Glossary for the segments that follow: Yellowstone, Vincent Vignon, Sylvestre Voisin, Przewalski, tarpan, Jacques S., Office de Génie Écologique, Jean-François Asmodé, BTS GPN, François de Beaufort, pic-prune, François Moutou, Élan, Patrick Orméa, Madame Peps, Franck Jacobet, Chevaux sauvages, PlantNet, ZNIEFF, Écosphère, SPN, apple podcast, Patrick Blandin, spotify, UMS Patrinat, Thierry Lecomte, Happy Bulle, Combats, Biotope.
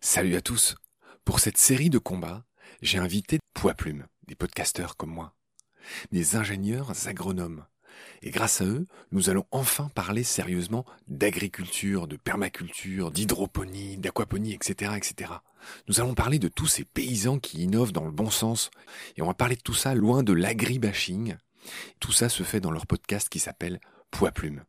Salut à tous. Pour cette série de combats, j'ai invité Poids Plume, des podcasteurs comme moi, des ingénieurs agronomes. Et grâce à eux, nous allons enfin parler sérieusement d'agriculture, de permaculture, d'hydroponie, d'aquaponie, etc., etc. Nous allons parler de tous ces paysans qui innovent dans le bon sens. Et on va parler de tout ça loin de l'agribashing. Tout ça se fait dans leur podcast qui s'appelle Poids Plume.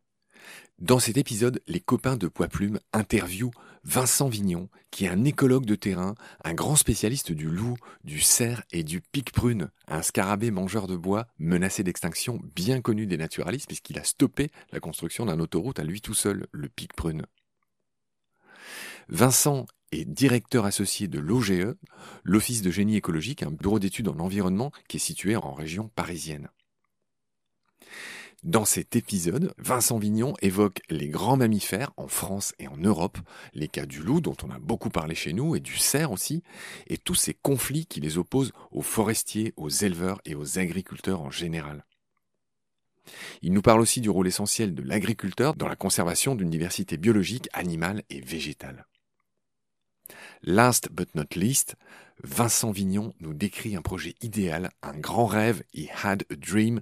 Dans cet épisode, les copains de Poids Plume interviewent Vincent Vignon, qui est un écologue de terrain, un grand spécialiste du loup, du cerf et du pic-prune, un scarabée mangeur de bois menacé d'extinction, bien connu des naturalistes puisqu'il a stoppé la construction d'un autoroute à lui tout seul, le pic-prune. Vincent est directeur associé de l'OGE, l'Office de Génie Écologique, un bureau d'études en environnement qui est situé en région parisienne. Dans cet épisode, Vincent Vignon évoque les grands mammifères en France et en Europe, les cas du loup dont on a beaucoup parlé chez nous et du cerf aussi, et tous ces conflits qui les opposent aux forestiers, aux éleveurs et aux agriculteurs en général. Il nous parle aussi du rôle essentiel de l'agriculteur dans la conservation d'une diversité biologique, animale et végétale. Last but not least, Vincent Vignon nous décrit un projet idéal, un grand rêve, he had a dream,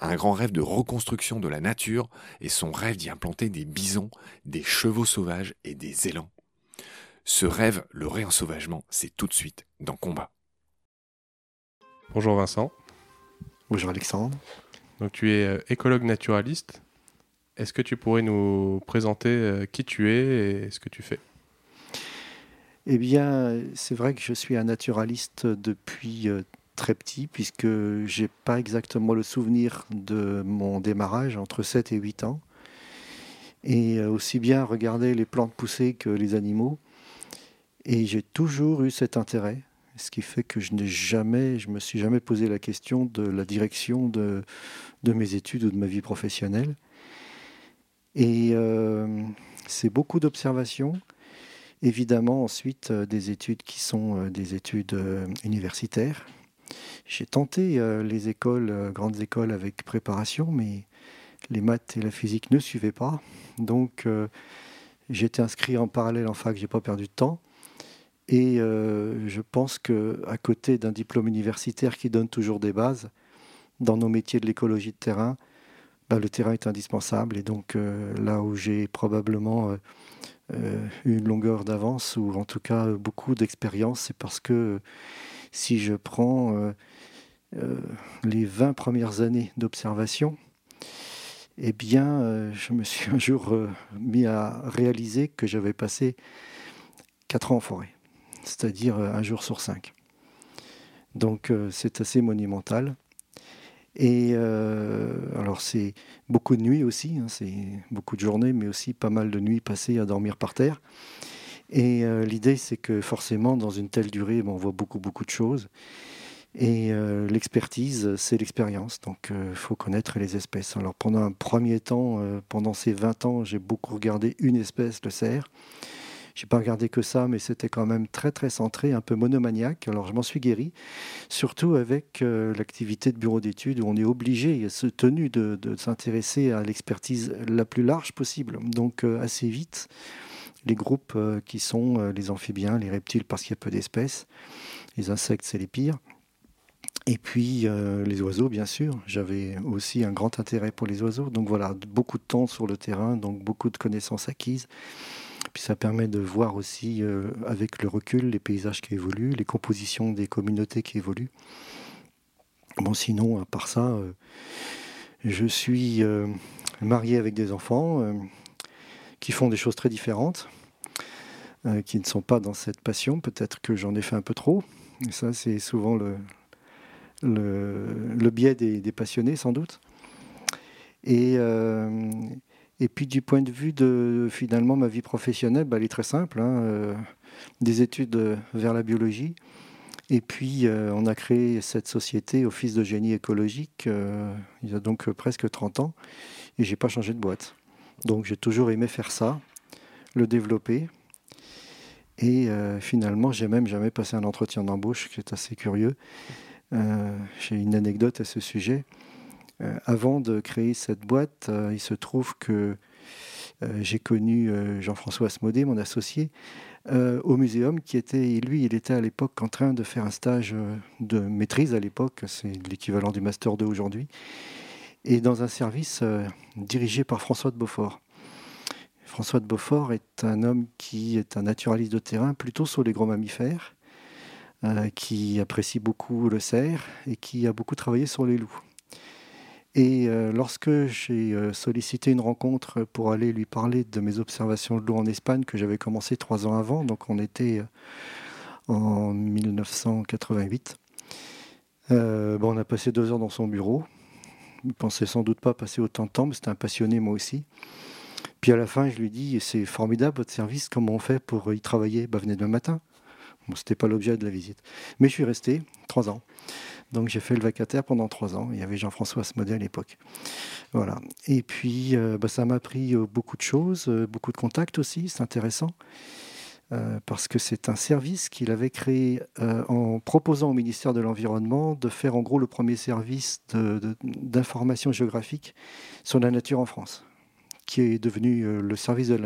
un grand rêve de reconstruction de la nature et son rêve d'y implanter des bisons, des chevaux sauvages et des élans. Ce rêve, le réensauvagement, c'est tout de suite dans Combat. Bonjour Vincent. Bonjour Alexandre. Donc tu es écologue naturaliste. Est-ce que tu pourrais nous présenter qui tu es et ce que tu fais ? Eh bien, c'est vrai que je suis un naturaliste depuis très petit, puisque je n'ai pas exactement le souvenir de mon démarrage, entre 7 et 8 ans. Et aussi bien regarder les plantes pousser que les animaux. Et j'ai toujours eu cet intérêt, ce qui fait que je me suis jamais posé la question de la direction de mes études ou de ma vie professionnelle. Et c'est beaucoup d'observations. Évidemment, ensuite, des études qui sont des études universitaires. J'ai tenté les écoles, grandes écoles avec préparation, mais les maths et la physique ne suivaient pas. Donc, j'étais inscrit en parallèle en fac, je n'ai pas perdu de temps. Et je pense qu'à côté d'un diplôme universitaire qui donne toujours des bases, dans nos métiers de l'écologie de terrain, bah, le terrain est indispensable. Et donc, là où j'ai probablement... une longueur d'avance ou en tout cas beaucoup d'expérience, c'est parce que si je prends les 20 premières années d'observation, eh bien je me suis un jour mis à réaliser que j'avais passé 4 ans en forêt, c'est-à-dire un jour sur 5. Donc c'est assez monumental. Et alors c'est beaucoup de nuits aussi, hein, c'est beaucoup de journées, mais aussi pas mal de nuits passées à dormir par terre. Et l'idée, c'est que forcément, dans une telle durée, on voit beaucoup de choses. Et l'expertise, c'est l'expérience, donc faut connaître les espèces. Alors pendant un premier temps, pendant ces 20 ans, j'ai beaucoup regardé une espèce, le cerf. Je n'ai pas regardé que ça, mais c'était quand même très, très centré, un peu monomaniaque. Alors, je m'en suis guéri, surtout avec l'activité de bureau d'études où on est obligé, tenu de s'intéresser à l'expertise la plus large possible. Donc, assez vite, les groupes qui sont les amphibiens, les reptiles, parce qu'il y a peu d'espèces. Les insectes, c'est les pires. Et puis, les oiseaux, bien sûr. J'avais aussi un grand intérêt pour les oiseaux. Donc, voilà, beaucoup de temps sur le terrain, donc beaucoup de connaissances acquises. Puis ça permet de voir aussi, avec le recul, les paysages qui évoluent, les compositions des communautés qui évoluent. Bon, sinon, à part ça, je suis marié avec des enfants qui font des choses très différentes, qui ne sont pas dans cette passion. Peut-être que j'en ai fait un peu trop. Et ça, c'est souvent le biais des passionnés, sans doute. Et puis du point de vue de finalement ma vie professionnelle, bah, elle est très simple, hein, des études vers la biologie. Et puis on a créé cette société Office de Génie Écologique il y a donc presque 30 ans et j'ai pas changé de boîte. Donc j'ai toujours aimé faire ça, le développer et finalement j'ai même jamais passé un entretien d'embauche, qui est assez curieux. J'ai une anecdote à ce sujet. Avant de créer cette boîte, il se trouve que J'ai connu Jean-François Asmodé, mon associé, au muséum, qui était, lui, il était à l'époque en train de faire un stage de maîtrise à l'époque, c'est l'équivalent du Master 2 aujourd'hui, et dans un service dirigé par François de Beaufort. François de Beaufort est un homme qui est un naturaliste de terrain, plutôt sur les gros mammifères, qui apprécie beaucoup le cerf et qui a beaucoup travaillé sur les loups. Et lorsque j'ai sollicité une rencontre pour aller lui parler de mes observations de loups en Espagne, que j'avais commencé 3 ans avant, donc on était en 1988, on a passé 2 heures dans son bureau. Il ne pensait sans doute pas passer autant de temps, mais c'était un passionné moi aussi. Puis à la fin, je lui dis, c'est formidable votre service, comment on fait pour y travailler ? Venez demain matin. Bon, ce n'était pas l'objet de la visite. Mais je suis resté 3 ans. Donc j'ai fait le vacataire pendant 3 ans. Il y avait Jean-François Asmodé à l'époque. Voilà. Et puis ça m'a appris beaucoup de choses, beaucoup de contacts aussi, c'est intéressant. Parce que c'est un service qu'il avait créé en proposant au ministère de l'Environnement de faire en gros le premier service d'information géographique sur la nature en France, qui est devenu le service de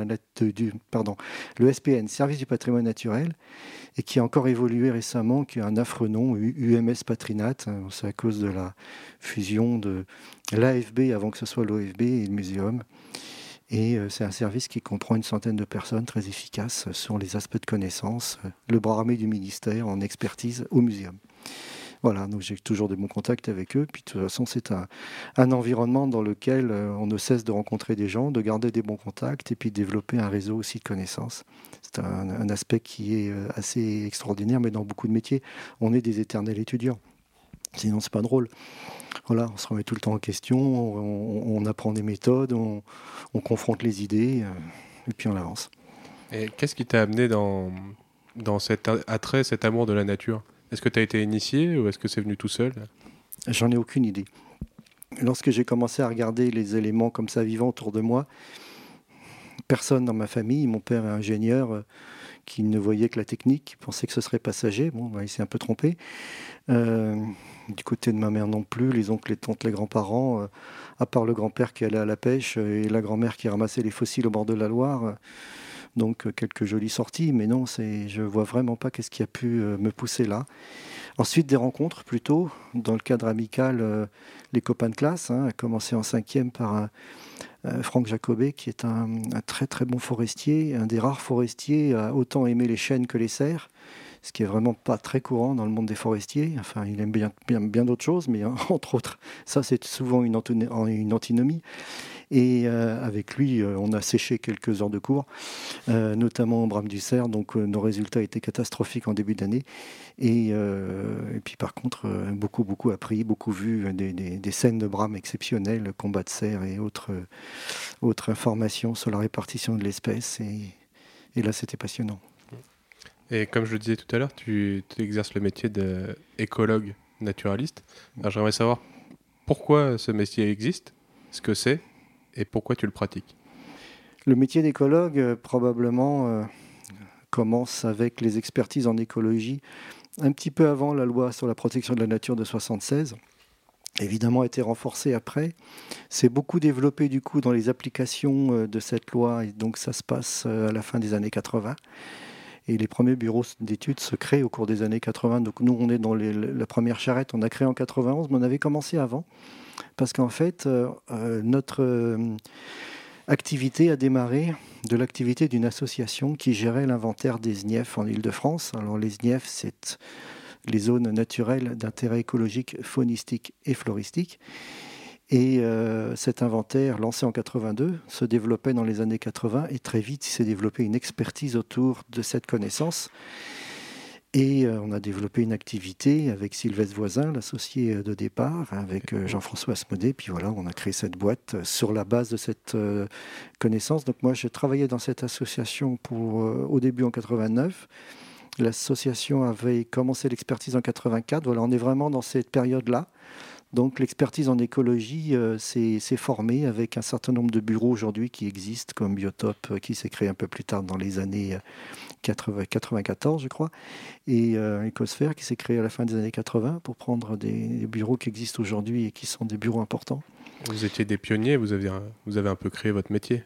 le SPN, Service du patrimoine naturel, et qui a encore évolué récemment, qui a un affreux nom, UMS Patrinat. C'est à cause de la fusion de l'AFB, avant que ce soit l'OFB, et le muséum. Et c'est un service qui comprend 100aine de personnes, très efficace sur les aspects de connaissances, le bras armé du ministère en expertise au muséum. Voilà, donc j'ai toujours de bons contacts avec eux. Puis de toute façon, c'est un environnement dans lequel on ne cesse de rencontrer des gens, de garder des bons contacts et puis de développer un réseau aussi de connaissances. C'est un aspect qui est assez extraordinaire, mais dans beaucoup de métiers, on est des éternels étudiants. Sinon, c'est pas drôle. Voilà, on se remet tout le temps en question, on apprend des méthodes, on confronte les idées et puis on avance. Et qu'est-ce qui t'a amené dans cet attrait, cet amour de la nature ? Est-ce que tu as été initié ou est-ce que c'est venu tout seul ? J'en ai aucune idée. Lorsque j'ai commencé à regarder les éléments comme ça vivants autour de moi, personne dans ma famille, mon père est ingénieur qui ne voyait que la technique, qui pensait que ce serait passager, il s'est un peu trompé. Du côté de ma mère non plus, les oncles, les tantes, les grands-parents, à part le grand-père qui allait à la pêche et la grand-mère qui ramassait les fossiles au bord de la Loire... Donc quelques jolies sorties, mais non, je ne vois vraiment pas qu'est-ce qui a pu me pousser là. Ensuite, des rencontres plutôt, dans le cadre amical, les copains de classe, à commencer en 5e par Franck Jacobet, qui est un très très bon forestier, un des rares forestiers à autant aimer les chênes que les cerfs, ce qui n'est vraiment pas très courant dans le monde des forestiers. Enfin, il aime bien d'autres choses, mais entre autres, ça c'est souvent une antinomie. Et avec lui, on a séché quelques heures de cours, notamment en brame du cerf. Donc nos résultats étaient catastrophiques en début d'année. Et puis par contre, beaucoup appris, beaucoup vu des scènes de brame exceptionnelles, combats de cerfs et autres informations sur la répartition de l'espèce. Et là, c'était passionnant. Et comme je le disais tout à l'heure, tu exerces le métier d'écologue naturaliste. Alors, j'aimerais savoir pourquoi ce métier existe, ce que c'est. Et pourquoi tu le pratiques ? Le métier d'écologue, probablement, commence avec les expertises en écologie, un petit peu avant la loi sur la protection de la nature de 1976, évidemment a été renforcée après. C'est beaucoup développé du coup dans les applications de cette loi, et donc ça se passe à la fin des années 80. Et les premiers bureaux d'études se créent au cours des années 80. Donc nous, on est dans la première charrette. On a créé en 91, mais on avait commencé avant. Parce qu'en fait, notre activité a démarré de l'activité d'une association qui gérait l'inventaire des ZNIEFF en Ile-de-France. Alors les ZNIEFF, c'est les zones naturelles d'intérêt écologique, faunistique et floristique. Et cet inventaire, lancé en 82, se développait dans les années 80 et très vite, il s'est développé une expertise autour de cette connaissance. Et on a développé une activité avec Sylvestre Voisin, l'associé de départ, avec Jean-François Asmodé. Puis voilà, on a créé cette boîte sur la base de cette connaissance. Donc moi, j'ai travaillé dans cette association au début en 89. L'association avait commencé l'expertise en 84. Voilà, on est vraiment dans cette période-là. Donc l'expertise en écologie s'est formée avec un certain nombre de bureaux aujourd'hui qui existent, comme Biotope, qui s'est créé un peu plus tard dans les années 94, je crois, et Écosphère, qui s'est créé à la fin des années 80, pour prendre des bureaux qui existent aujourd'hui et qui sont des bureaux importants. Vous étiez des pionniers, vous avez un peu créé votre métier.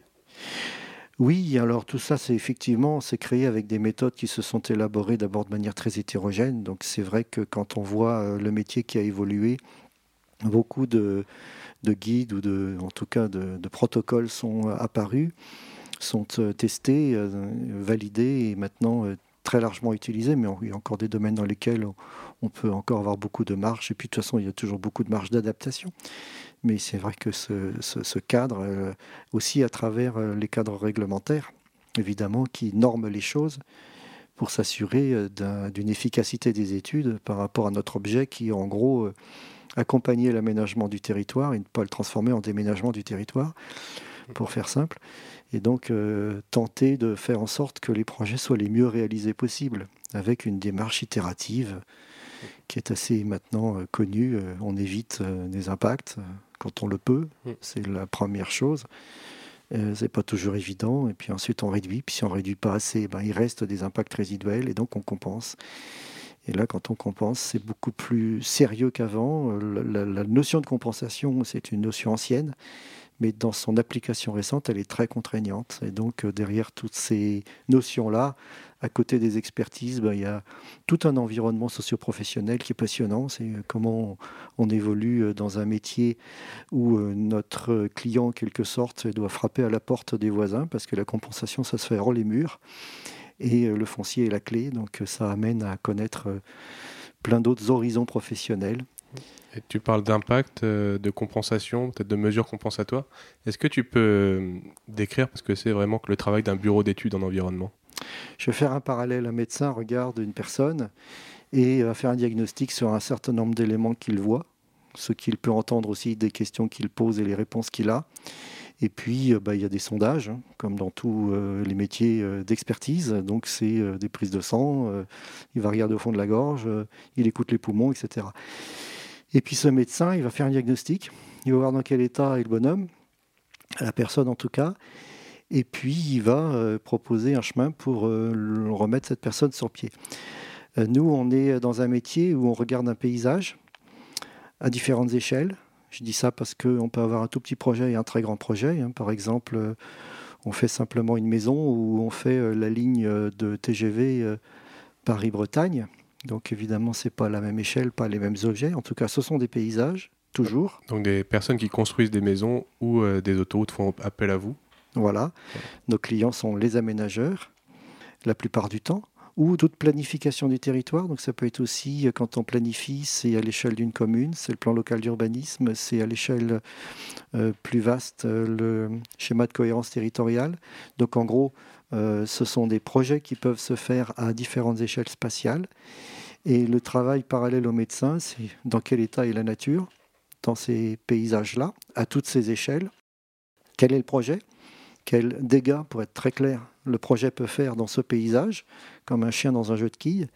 Oui, alors tout ça, c'est effectivement, c'est créé avec des méthodes qui se sont élaborées d'abord de manière très hétérogène. Donc c'est vrai que quand on voit le métier qui a évolué, beaucoup de guides ou en tout cas de protocoles sont apparus, sont testés, validés et maintenant très largement utilisés. Mais il y a encore des domaines dans lesquels on peut encore avoir beaucoup de marge. Et puis de toute façon, il y a toujours beaucoup de marge d'adaptation. Mais c'est vrai que ce cadre, aussi à travers les cadres réglementaires, évidemment, qui norment les choses pour s'assurer d'une efficacité des études par rapport à notre objet qui, en gros, accompagner l'aménagement du territoire et ne pas le transformer en déménagement du territoire, pour faire simple. Et donc, tenter de faire en sorte que les projets soient les mieux réalisés possibles, avec une démarche itérative qui est assez maintenant connue. On évite des impacts quand on le peut, c'est la première chose. C'est pas toujours évident, et puis ensuite on réduit, puis si on réduit pas assez, il reste des impacts résiduels, et donc on compense. Et là, quand on compense, c'est beaucoup plus sérieux qu'avant. La notion de compensation, c'est une notion ancienne, mais dans son application récente, elle est très contraignante. Et donc, derrière toutes ces notions-là, à côté des expertises, il y a tout un environnement socio-professionnel qui est passionnant. C'est comment on évolue dans un métier où notre client, en quelque sorte, doit frapper à la porte des voisins, parce que la compensation, ça se fait hors les murs. Et le foncier est la clé, donc ça amène à connaître plein d'autres horizons professionnels. Et tu parles d'impact, de compensation, peut-être de mesures compensatoires. Est-ce que tu peux décrire, parce que c'est vraiment le travail d'un bureau d'études en environnement? Je vais faire un parallèle. Un médecin regarde une personne et va faire un diagnostic sur un certain nombre d'éléments qu'il voit, ce qu'il peut entendre aussi des questions qu'il pose et les réponses qu'il a. Et puis, il y a des sondages, comme dans tous les métiers d'expertise. Donc, c'est des prises de sang, il va regarder au fond de la gorge, il écoute les poumons, etc. Et puis, ce médecin, il va faire un diagnostic. Il va voir dans quel état est le bonhomme, la personne en tout cas. Et puis, il va proposer un chemin pour remettre cette personne sur pied. Nous, on est dans un métier où on regarde un paysage à différentes échelles. Je dis ça parce qu'on peut avoir un tout petit projet et un très grand projet. Par exemple, on fait simplement une maison ou on fait la ligne de TGV Paris-Bretagne. Donc évidemment, ce n'est pas la même échelle, pas les mêmes objets. En tout cas, ce sont des paysages, toujours. Donc des personnes qui construisent des maisons ou des autoroutes font appel à vous. Voilà. Nos clients sont les aménageurs, la plupart du temps. Ou toute planification du territoire, donc ça peut être aussi, quand on planifie, c'est à l'échelle d'une commune, c'est le plan local d'urbanisme, c'est à l'échelle plus vaste, le schéma de cohérence territoriale. Donc en gros, ce sont des projets qui peuvent se faire à différentes échelles spatiales. Et le travail parallèle aux médecins, c'est dans quel état est la nature, dans ces paysages-là, à toutes ces échelles. Quel est le projet ? Quels dégâts, pour être très clair, le projet peut faire dans ce paysage, comme un chien dans un jeu de quilles.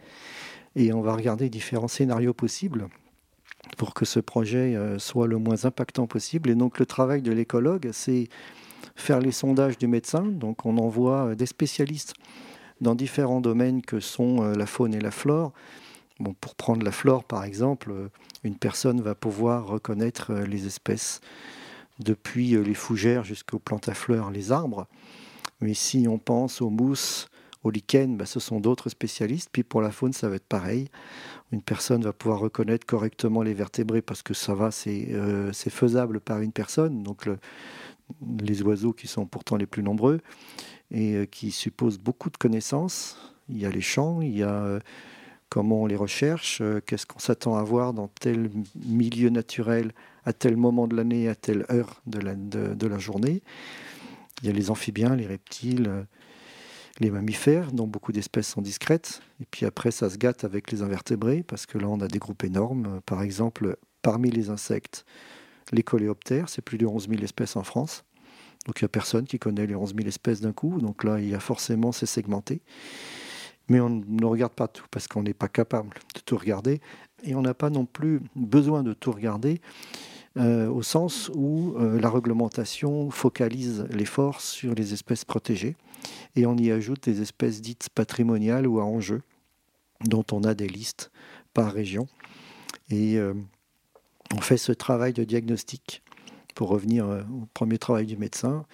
Et on va regarder différents scénarios possibles pour que ce projet soit le moins impactant possible. Et donc le travail de l'écologue, c'est faire les sondages du médecin. Donc on envoie des spécialistes dans différents domaines que sont la faune et la flore. Bon, pour prendre la flore, par exemple, une personne va pouvoir reconnaître les espèces depuis les fougères jusqu'aux plantes à fleurs, les arbres. Mais si on pense aux mousses, aux lichens, ce sont d'autres spécialistes. Puis pour la faune, ça va être pareil. Une personne va pouvoir reconnaître correctement les vertébrés parce que ça va, c'est faisable par une personne. Donc les oiseaux qui sont pourtant les plus nombreux et qui supposent beaucoup de connaissances. Il y a les champs, il y a comment on les recherche, qu'est-ce qu'on s'attend à voir dans tel milieu naturel, à tel moment de l'année, à telle heure de la journée. Il y a les amphibiens, les reptiles, les mammifères, dont beaucoup d'espèces sont discrètes. Et puis après, ça se gâte avec les invertébrés, parce que là, on a des groupes énormes. Par exemple, parmi les insectes, les coléoptères, c'est plus de 11 000 espèces en France. Donc il n'y a personne qui connaît les 11 000 espèces d'un coup. Donc là, il y a forcément, c'est segmenté. Mais on ne regarde pas tout, parce qu'on n'est pas capable de tout regarder. Et on n'a pas non plus besoin de tout regarder, au sens où la réglementation focalise l'effort sur les espèces protégées et on y ajoute des espèces dites patrimoniales ou à enjeu dont on a des listes par région. Et on fait ce travail de diagnostic pour revenir au premier travail du médecin.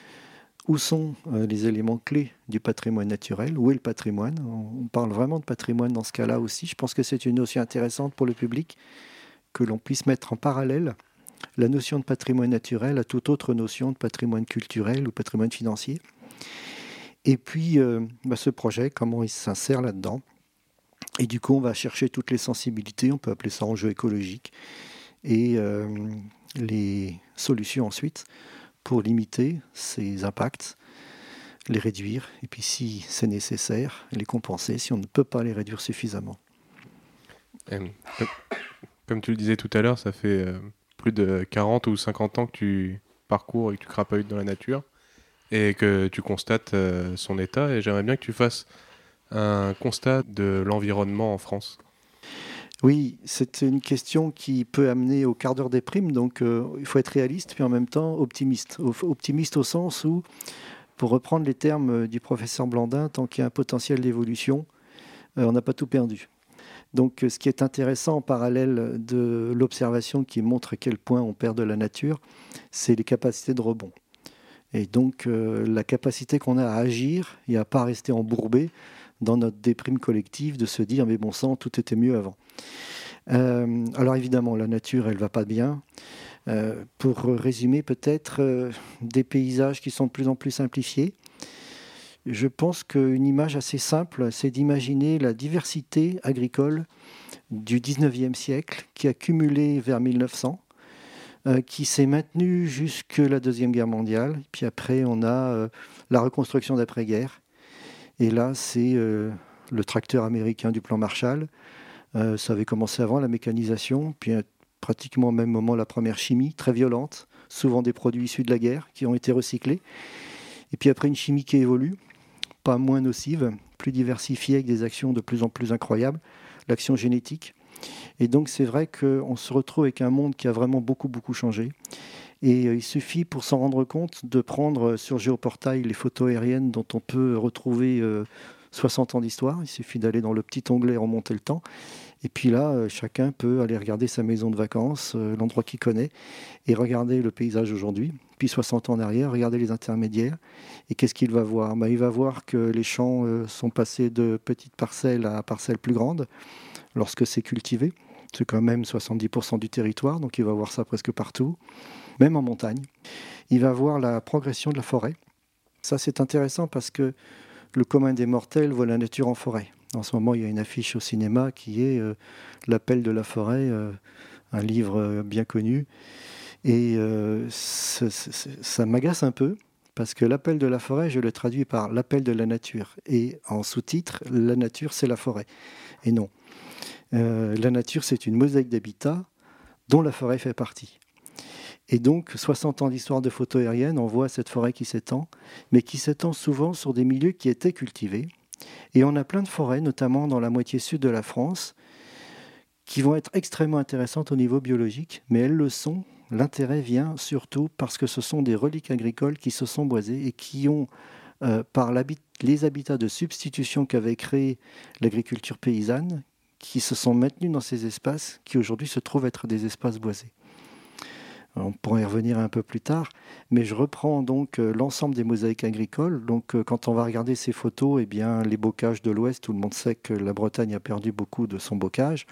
où sont les éléments clés du patrimoine naturel, où est le patrimoine. On parle vraiment de patrimoine dans ce cas-là aussi. Je pense que c'est une notion intéressante pour le public, que l'on puisse mettre en parallèle la notion de patrimoine naturel à toute autre notion de patrimoine culturel ou patrimoine financier. Et puis, ce projet, comment il s'insère là-dedans. Et du coup, on va chercher toutes les sensibilités, on peut appeler ça enjeu écologique, et les solutions ensuite pour limiter ces impacts, les réduire, et puis si c'est nécessaire, les compenser si on ne peut pas les réduire suffisamment. Comme tu le disais tout à l'heure, ça fait plus de 40 ou 50 ans que tu parcours et que tu crapautes dans la nature et que tu constates son état, et j'aimerais bien que tu fasses un constat de l'environnement en France. Oui, c'est une question qui peut amener au quart d'heure des primes, donc il faut être réaliste, puis en même temps optimiste. Optimiste au sens où, pour reprendre les termes du professeur Blandin, tant qu'il y a un potentiel d'évolution, on n'a pas tout perdu. Donc ce qui est intéressant en parallèle de l'observation qui montre à quel point on perd de la nature, c'est les capacités de rebond. Et donc la capacité qu'on a à agir et à ne pas rester embourbé dans notre déprime collective, de se dire mais bon sang, tout était mieux avant. Alors évidemment, la nature, elle va pas bien. Pour résumer peut-être des paysages qui sont de plus en plus simplifiés, je pense qu'une image assez simple, c'est d'imaginer la diversité agricole du 19e siècle qui a cumulé vers 1900, qui s'est maintenue jusque la Deuxième Guerre mondiale. Puis après, on a la reconstruction d'après-guerre. Et là, c'est le tracteur américain du plan Marshall. Ça avait commencé avant, la mécanisation, puis pratiquement au même moment, la première chimie, très violente, souvent des produits issus de la guerre qui ont été recyclés. Et puis après, une chimie qui évolue, pas moins nocive, plus diversifiée, avec des actions de plus en plus incroyables, l'action génétique. Et donc, c'est vrai qu'on se retrouve avec un monde qui a vraiment beaucoup, beaucoup changé. Et il suffit, pour s'en rendre compte, de prendre sur Géoportail les photos aériennes dont on peut retrouver 60 ans d'histoire. Il suffit d'aller dans le petit onglet remonter le temps. Et puis là, chacun peut aller regarder sa maison de vacances, l'endroit qu'il connaît, et regarder le paysage aujourd'hui. Puis 60 ans en arrière, regarder les intermédiaires. Et qu'est-ce qu'il va voir ? Il va voir que les champs sont passés de petites parcelles à parcelles plus grandes lorsque c'est cultivé. C'est quand même 70% du territoire, donc il va voir ça presque partout. Même en montagne, il va voir la progression de la forêt. Ça, c'est intéressant parce que le commun des mortels voit la nature en forêt. En ce moment, il y a une affiche au cinéma qui est « L'appel de la forêt », un livre bien connu. Et ça m'agace un peu parce que « L'appel de la forêt », je le traduis par « L'appel de la nature ». Et en sous-titre, « La nature, c'est la forêt ». Et non, la nature, c'est une mosaïque d'habitats dont la forêt fait partie. Et donc, 60 ans d'histoire de photo aérienne, on voit cette forêt qui s'étend, mais qui s'étend souvent sur des milieux qui étaient cultivés. Et on a plein de forêts, notamment dans la moitié sud de la France, qui vont être extrêmement intéressantes au niveau biologique, mais elles le sont. L'intérêt vient surtout parce que ce sont des reliques agricoles qui se sont boisées et qui ont, par les habitats de substitution qu'avait créé l'agriculture paysanne, qui se sont maintenus dans ces espaces qui aujourd'hui se trouvent être des espaces boisés. On pourra y revenir un peu plus tard, mais je reprends donc l'ensemble des mosaïques agricoles. Donc, quand on va regarder ces photos, les bocages de l'Ouest, tout le monde sait que la Bretagne a perdu beaucoup de son bocage,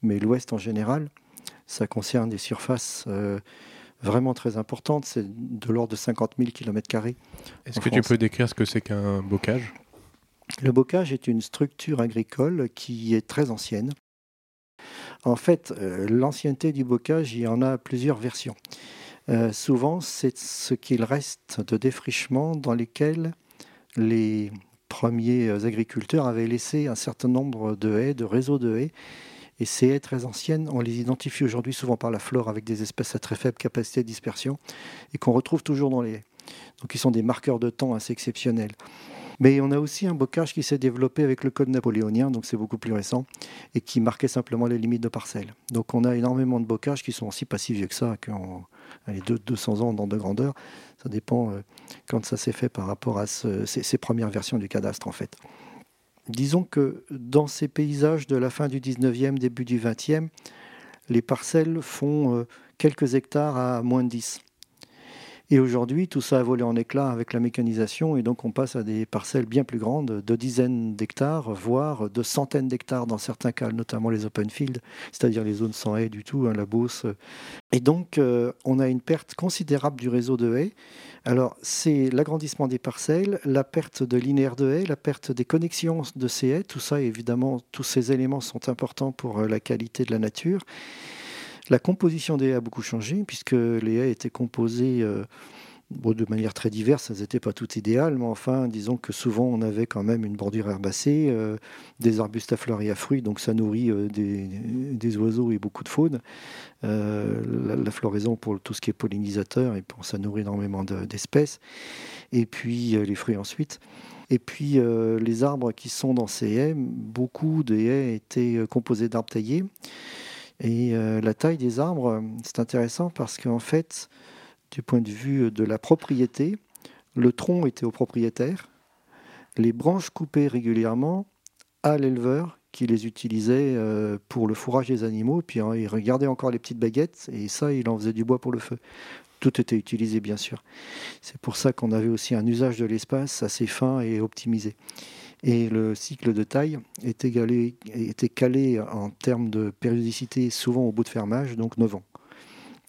mais l'Ouest en général, ça concerne des surfaces vraiment très importantes, c'est de l'ordre de 50 000 km². Est-ce que tu peux décrire ce que c'est qu'un bocage ? Le bocage est une structure agricole qui est très ancienne. En fait, l'ancienneté du bocage, il y en a plusieurs versions. Souvent, c'est ce qu'il reste de défrichements dans lesquels les premiers agriculteurs avaient laissé un certain nombre de haies, de réseaux de haies. Et ces haies très anciennes, on les identifie aujourd'hui souvent par la flore avec des espèces à très faible capacité de dispersion et qu'on retrouve toujours dans les haies. Donc, ils sont des marqueurs de temps assez exceptionnels. Mais on a aussi un bocage qui s'est développé avec le code napoléonien, donc c'est beaucoup plus récent, et qui marquait simplement les limites de parcelles. Donc on a énormément de bocages qui sont aussi pas si vieux que ça, qui ont 200 ans d'ordre de grandeur. Ça dépend quand ça s'est fait par rapport à ces premières versions du cadastre, en fait. Disons que dans ces paysages de la fin du 19e, début du 20e, les parcelles font quelques hectares à moins de 10. Et aujourd'hui, tout ça a volé en éclats avec la mécanisation, et donc on passe à des parcelles bien plus grandes, de dizaines d'hectares, voire de centaines d'hectares dans certains cas, notamment les open fields, c'est-à-dire les zones sans haies du tout, hein, la Beauce. Et donc, on a une perte considérable du réseau de haies. Alors, c'est l'agrandissement des parcelles, la perte de linéaires de haies, la perte des connexions de ces haies, tout ça, évidemment, tous ces éléments sont importants pour la qualité de la nature. La composition des haies a beaucoup changé, puisque les haies étaient composées de manière très diverse. Elles n'étaient pas toutes idéales, mais enfin, disons que souvent, on avait quand même une bordure herbacée, des arbustes à fleurs et à fruits, donc ça nourrit des oiseaux et beaucoup de faune. La floraison pour tout ce qui est pollinisateur, et ça nourrit énormément d'espèces. Et puis, les fruits ensuite. Et puis, les arbres qui sont dans ces haies, beaucoup des haies étaient composées d'arbres taillés. Et la taille des arbres, c'est intéressant parce qu'en fait, du point de vue de la propriété, le tronc était au propriétaire, les branches coupées régulièrement à l'éleveur qui les utilisait pour le fourrage des animaux, puis hein, il regardait encore les petites baguettes, et ça, il en faisait du bois pour le feu. Tout était utilisé, bien sûr. C'est pour ça qu'on avait aussi un usage de l'espace assez fin et optimisé. Et le cycle de taille était calé en termes de périodicité, souvent au bout de fermage, donc 9 ans.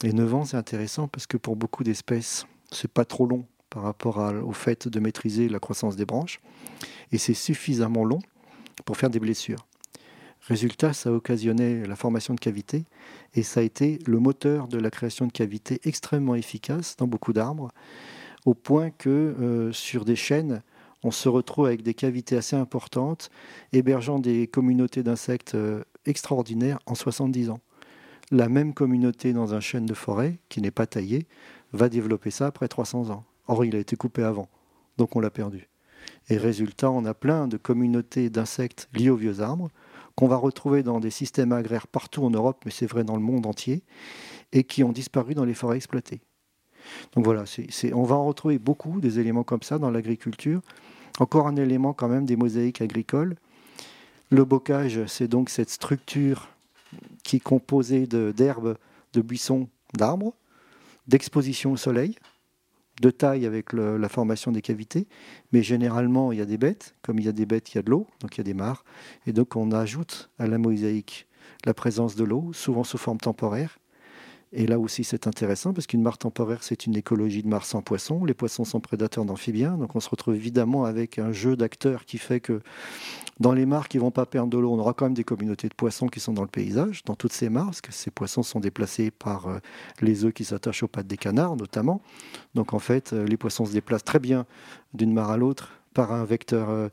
Et 9 ans, c'est intéressant parce que pour beaucoup d'espèces, c'est pas trop long par rapport au fait de maîtriser la croissance des branches. Et c'est suffisamment long pour faire des blessures. Résultat, ça occasionnait la formation de cavités et ça a été le moteur de la création de cavités extrêmement efficace dans beaucoup d'arbres, au point que sur des chênes, on se retrouve avec des cavités assez importantes, hébergeant des communautés d'insectes extraordinaires en 70 ans. La même communauté dans un chêne de forêt, qui n'est pas taillé, va développer ça après 300 ans. Or, il a été coupé avant, donc on l'a perdu. Et résultat, on a plein de communautés d'insectes liées aux vieux arbres, qu'on va retrouver dans des systèmes agraires partout en Europe, mais c'est vrai dans le monde entier, et qui ont disparu dans les forêts exploitées. Donc voilà, on va en retrouver beaucoup des éléments comme ça dans l'agriculture. Encore un élément quand même des mosaïques agricoles. Le bocage, c'est donc cette structure qui est composée d'herbes, de buissons, d'arbres, d'exposition au soleil, de taille avec la formation des cavités. Mais généralement, il y a des bêtes. Comme il y a des bêtes, il y a de l'eau, donc il y a des mares. Et donc on ajoute à la mosaïque la présence de l'eau, souvent sous forme temporaire. Et là aussi, c'est intéressant, parce qu'une mare temporaire, c'est une écologie de mare sans poissons. Les poissons sont prédateurs d'amphibiens. Donc, on se retrouve évidemment avec un jeu d'acteurs qui fait que dans les mares qui ne vont pas perdre de l'eau, on aura quand même des communautés de poissons qui sont dans le paysage, dans toutes ces mares, parce que ces poissons sont déplacés par les œufs qui s'attachent aux pattes des canards, notamment. Donc, en fait, les poissons se déplacent très bien d'une mare à l'autre par un vecteur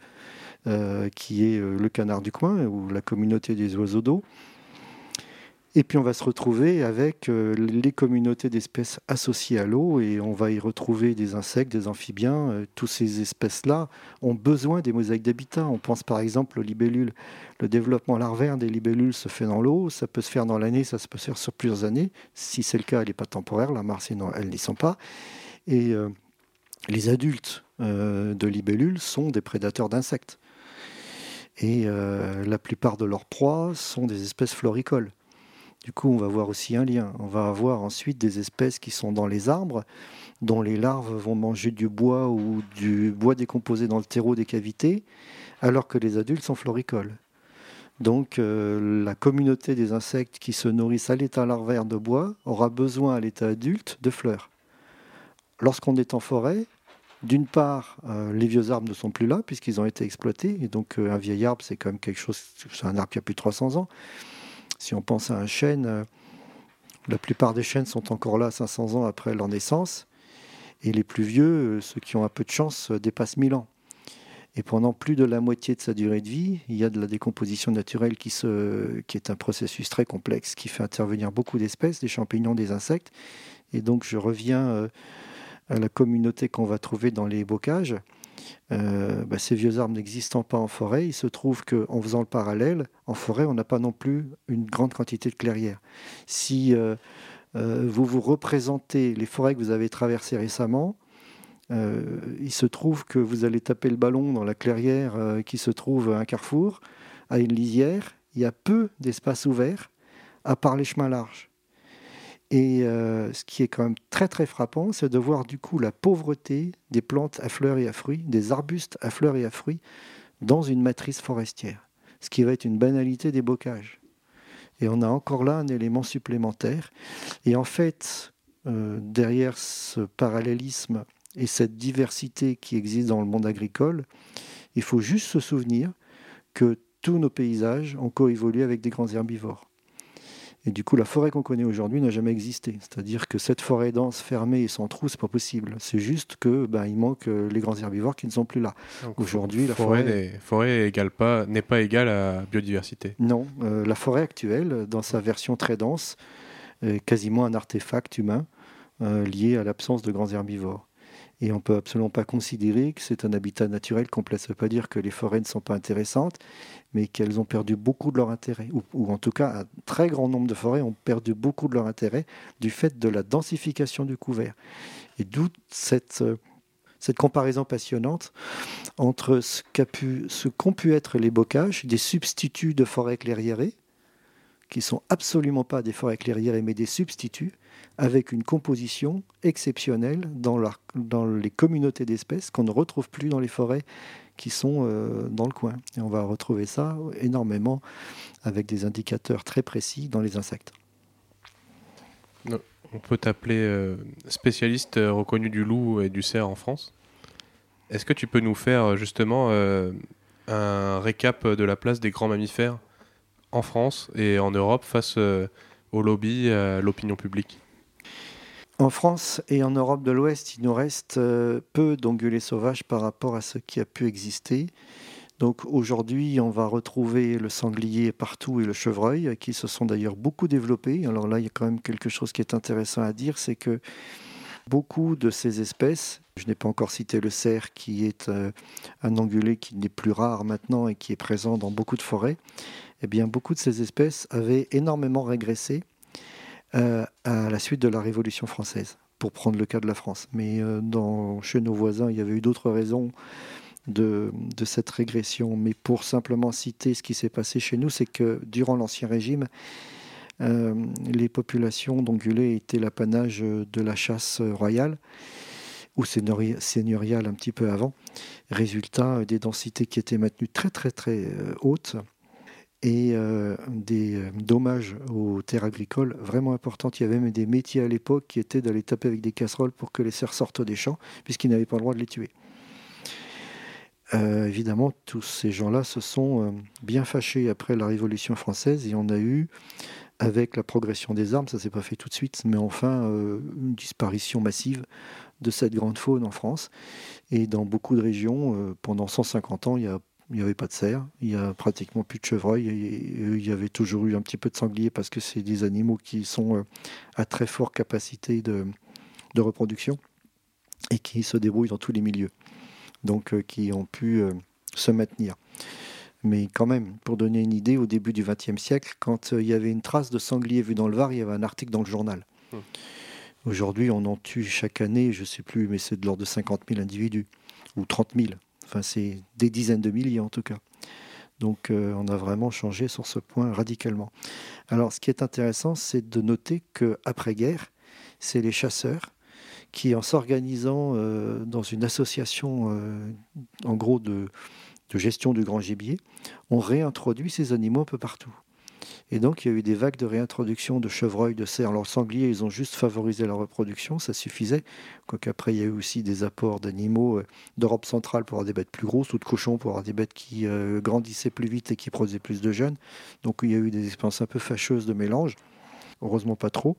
qui est le canard du coin ou la communauté des oiseaux d'eau. Et puis on va se retrouver avec les communautés d'espèces associées à l'eau et on va y retrouver des insectes, des amphibiens. Toutes ces espèces-là ont besoin des mosaïques d'habitat. On pense par exemple aux libellules. Le développement larvaire des libellules se fait dans l'eau. Ça peut se faire dans l'année, ça peut se faire sur plusieurs années. Si c'est le cas, elle n'est pas temporaire. La mare, sinon, elles n'y sont pas. Et les adultes de libellules sont des prédateurs d'insectes. Et la plupart de leurs proies sont des espèces floricoles. Du coup, on va voir aussi un lien. On va avoir ensuite des espèces qui sont dans les arbres, dont les larves vont manger du bois ou du bois décomposé dans le terreau des cavités, alors que les adultes sont floricoles. Donc, la communauté des insectes qui se nourrissent à l'état larvaire de bois aura besoin à l'état adulte de fleurs. Lorsqu'on est en forêt, d'une part, les vieux arbres ne sont plus là puisqu'ils ont été exploités. Et donc, un vieil arbre, c'est quand même quelque chose, c'est un arbre qui a plus de 300 ans. Si on pense à un chêne, la plupart des chênes sont encore là 500 ans après leur naissance. Et les plus vieux, ceux qui ont un peu de chance, dépassent 1000 ans. Et pendant plus de la moitié de sa durée de vie, il y a de la décomposition naturelle qui est un processus très complexe, qui fait intervenir beaucoup d'espèces, des champignons, des insectes. Et donc je reviens à la communauté qu'on va trouver dans les bocages. Ces vieux arbres n'existant pas en forêt, il se trouve qu'en faisant le parallèle, en forêt, on n'a pas non plus une grande quantité de clairières. Si vous vous représentez les forêts que vous avez traversées récemment, il se trouve que vous allez taper le ballon dans la clairière qui se trouve à un carrefour, à une lisière. Il y a peu d'espace ouvert, à part les chemins larges. Et ce qui est quand même très très frappant, c'est de voir du coup la pauvreté des plantes à fleurs et à fruits, des arbustes à fleurs et à fruits, dans une matrice forestière. Ce qui va être une banalité des bocages. Et on a encore là un élément supplémentaire. Et en fait, derrière ce parallélisme et cette diversité qui existe dans le monde agricole, il faut juste se souvenir que tous nos paysages ont coévolué avec des grands herbivores. Et du coup, la forêt qu'on connaît aujourd'hui n'a jamais existé. C'est-à-dire que cette forêt dense, fermée et sans trous, ce n'est pas possible. C'est juste que il manque les grands herbivores qui ne sont plus là. Donc, aujourd'hui, la forêt n'est pas égale à biodiversité. Non, la forêt actuelle, dans sa version très dense, est quasiment un artefact humain lié à l'absence de grands herbivores. Et on ne peut absolument pas considérer que c'est un habitat naturel complet. Ça ne veut pas dire que les forêts ne sont pas intéressantes, mais qu'elles ont perdu beaucoup de leur intérêt. Ou en tout cas, un très grand nombre de forêts ont perdu beaucoup de leur intérêt du fait de la densification du couvert. Et d'où cette comparaison passionnante entre ce qu'ont pu être les bocages, des substituts de forêts clairiérées, qui ne sont absolument pas des forêts clairiérées, mais des substituts, avec une composition exceptionnelle dans les communautés d'espèces qu'on ne retrouve plus dans les forêts qui sont dans le coin. Et on va retrouver ça énormément avec des indicateurs très précis dans les insectes. On peut t'appeler spécialiste reconnu du loup et du cerf en France. Est-ce que tu peux nous faire justement un récap de la place des grands mammifères en France et en Europe face au lobby, à l'opinion publique? En France et en Europe de l'Ouest, il nous reste peu d'ongulés sauvages par rapport à ce qui a pu exister. Donc aujourd'hui, on va retrouver le sanglier partout et le chevreuil, qui se sont d'ailleurs beaucoup développés. Alors là, il y a quand même quelque chose qui est intéressant à dire, c'est que beaucoup de ces espèces, je n'ai pas encore cité le cerf, qui est un ongulé qui n'est plus rare maintenant et qui est présent dans beaucoup de forêts, eh bien beaucoup de ces espèces avaient énormément régressé à la suite de la Révolution française, pour prendre le cas de la France. Mais chez nos voisins, il y avait eu d'autres raisons de cette régression. Mais pour simplement citer ce qui s'est passé chez nous, c'est que durant l'Ancien Régime, les populations d'ongulés étaient l'apanage de la chasse royale, ou seigneuriale un petit peu avant. Résultat, des densités qui étaient maintenues très très très hautes, et des dommages aux terres agricoles vraiment importants. Il y avait même des métiers à l'époque qui étaient d'aller taper avec des casseroles pour que les cerfs sortent des champs, puisqu'ils n'avaient pas le droit de les tuer. Évidemment, tous ces gens-là se sont bien fâchés après la Révolution française, et on a eu, avec la progression des armes, ça ne s'est pas fait tout de suite, mais enfin une disparition massive de cette grande faune en France. Et dans beaucoup de régions, pendant 150 ans, il n'y avait pas de cerf, il n'y a pratiquement plus de chevreuil, il y avait toujours eu un petit peu de sanglier parce que c'est des animaux qui sont à très forte capacité de reproduction et qui se débrouillent dans tous les milieux, donc qui ont pu se maintenir. Mais quand même, pour donner une idée, au début du XXe siècle, quand il y avait une trace de sanglier vue dans le Var, il y avait un article dans le journal. Aujourd'hui, on en tue chaque année, je ne sais plus, mais c'est de l'ordre de 50 000 individus, ou 30 000. Enfin, c'est des dizaines de milliers en tout cas. Donc on a vraiment changé sur ce point radicalement. Alors ce qui est intéressant, c'est de noter qu'après-guerre, c'est les chasseurs qui, en s'organisant dans une association en gros de gestion du grand gibier, ont réintroduit ces animaux un peu partout. Et donc il y a eu des vagues de réintroduction de chevreuils, de cerfs. Alors sangliers, ils ont juste favorisé la reproduction, ça suffisait. Quoique après, il y a eu aussi des apports d'animaux d'Europe centrale pour avoir des bêtes plus grosses, ou de cochons pour avoir des bêtes qui grandissaient plus vite et qui produisaient plus de jeunes. Donc il y a eu des expériences un peu fâcheuses de mélange, heureusement pas trop.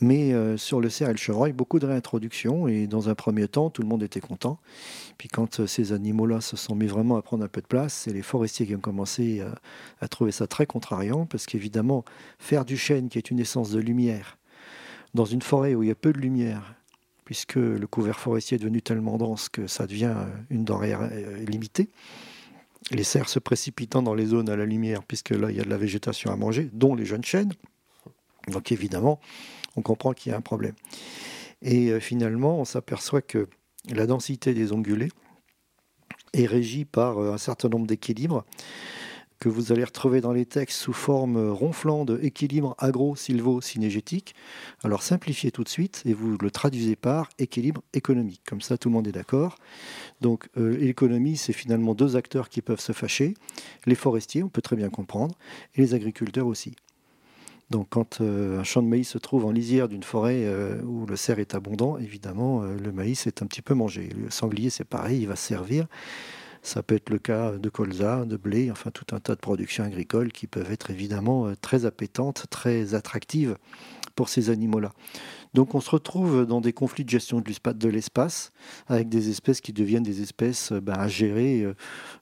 Mais sur le cerf et le chevreuil, beaucoup de réintroduction, et dans un premier temps, tout le monde était content. Puis quand ces animaux-là se sont mis vraiment à prendre un peu de place, c'est les forestiers qui ont commencé à trouver ça très contrariant, parce qu'évidemment, faire du chêne, qui est une essence de lumière, dans une forêt où il y a peu de lumière, puisque le couvert forestier est devenu tellement dense que ça devient une denrée limitée, les cerfs se précipitant dans les zones à la lumière, puisque là, il y a de la végétation à manger, dont les jeunes chênes. Donc évidemment, on comprend qu'il y a un problème. Et finalement, on s'aperçoit que la densité des ongulés est régie par un certain nombre d'équilibres que vous allez retrouver dans les textes sous forme ronflante, équilibre agro-sylvo-synégétique. Alors simplifiez tout de suite et vous le traduisez par équilibre économique. Comme ça, tout le monde est d'accord. Donc l'économie, c'est finalement deux acteurs qui peuvent se fâcher. Les forestiers, on peut très bien comprendre, et les agriculteurs aussi. Donc quand un champ de maïs se trouve en lisière d'une forêt où le cerf est abondant, évidemment, le maïs est un petit peu mangé. Le sanglier, c'est pareil, il va se servir. Ça peut être le cas de colza, de blé, enfin tout un tas de productions agricoles qui peuvent être évidemment très appétantes, très attractives pour ces animaux-là. Donc on se retrouve dans des conflits de gestion de l'espace, avec des espèces qui deviennent des espèces à gérer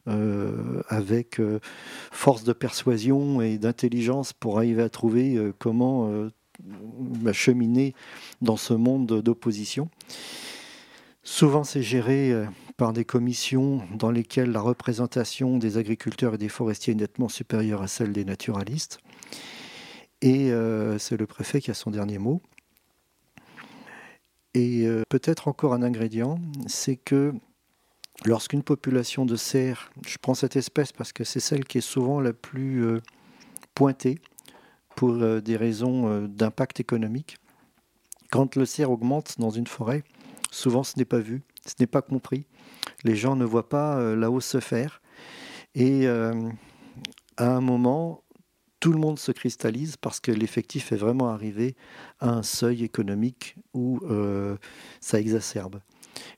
avec force de persuasion et d'intelligence pour arriver à trouver comment cheminer dans ce monde d'opposition. Souvent c'est géré par des commissions dans lesquelles la représentation des agriculteurs et des forestiers est nettement supérieure à celle des naturalistes. Et c'est le préfet qui a son dernier mot. Et peut-être encore un ingrédient, c'est que lorsqu'une population de cerfs, je prends cette espèce parce que c'est celle qui est souvent la plus pointée pour des raisons d'impact économique, quand le cerf augmente dans une forêt, souvent ce n'est pas vu, ce n'est pas compris. Les gens ne voient pas la hausse se faire. Et à un moment, tout le monde se cristallise parce que l'effectif est vraiment arrivé à un seuil économique où ça exacerbe.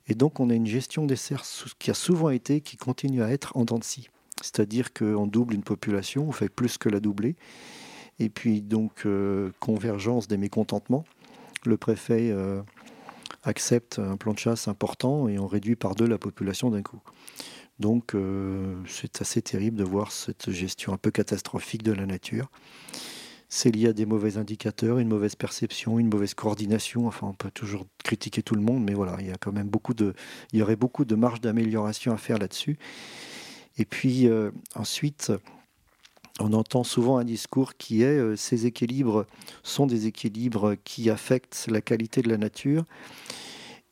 Et donc on a une gestion des cerfs qui a souvent été, qui continue à être en dents de scie. C'est-à-dire qu'on double une population, on fait plus que la doubler. Et puis donc convergence des mécontentements. Le préfet accepte un plan de chasse important et on réduit par deux la population d'un coup. Donc c'est assez terrible de voir cette gestion un peu catastrophique de la nature. C'est lié à des mauvais indicateurs, une mauvaise perception, une mauvaise coordination. Enfin, on peut toujours critiquer tout le monde, mais voilà, il y a quand même il y aurait beaucoup de marge d'amélioration à faire là-dessus. Et puis ensuite, on entend souvent un discours qui est ces équilibres sont des équilibres qui affectent la qualité de la nature.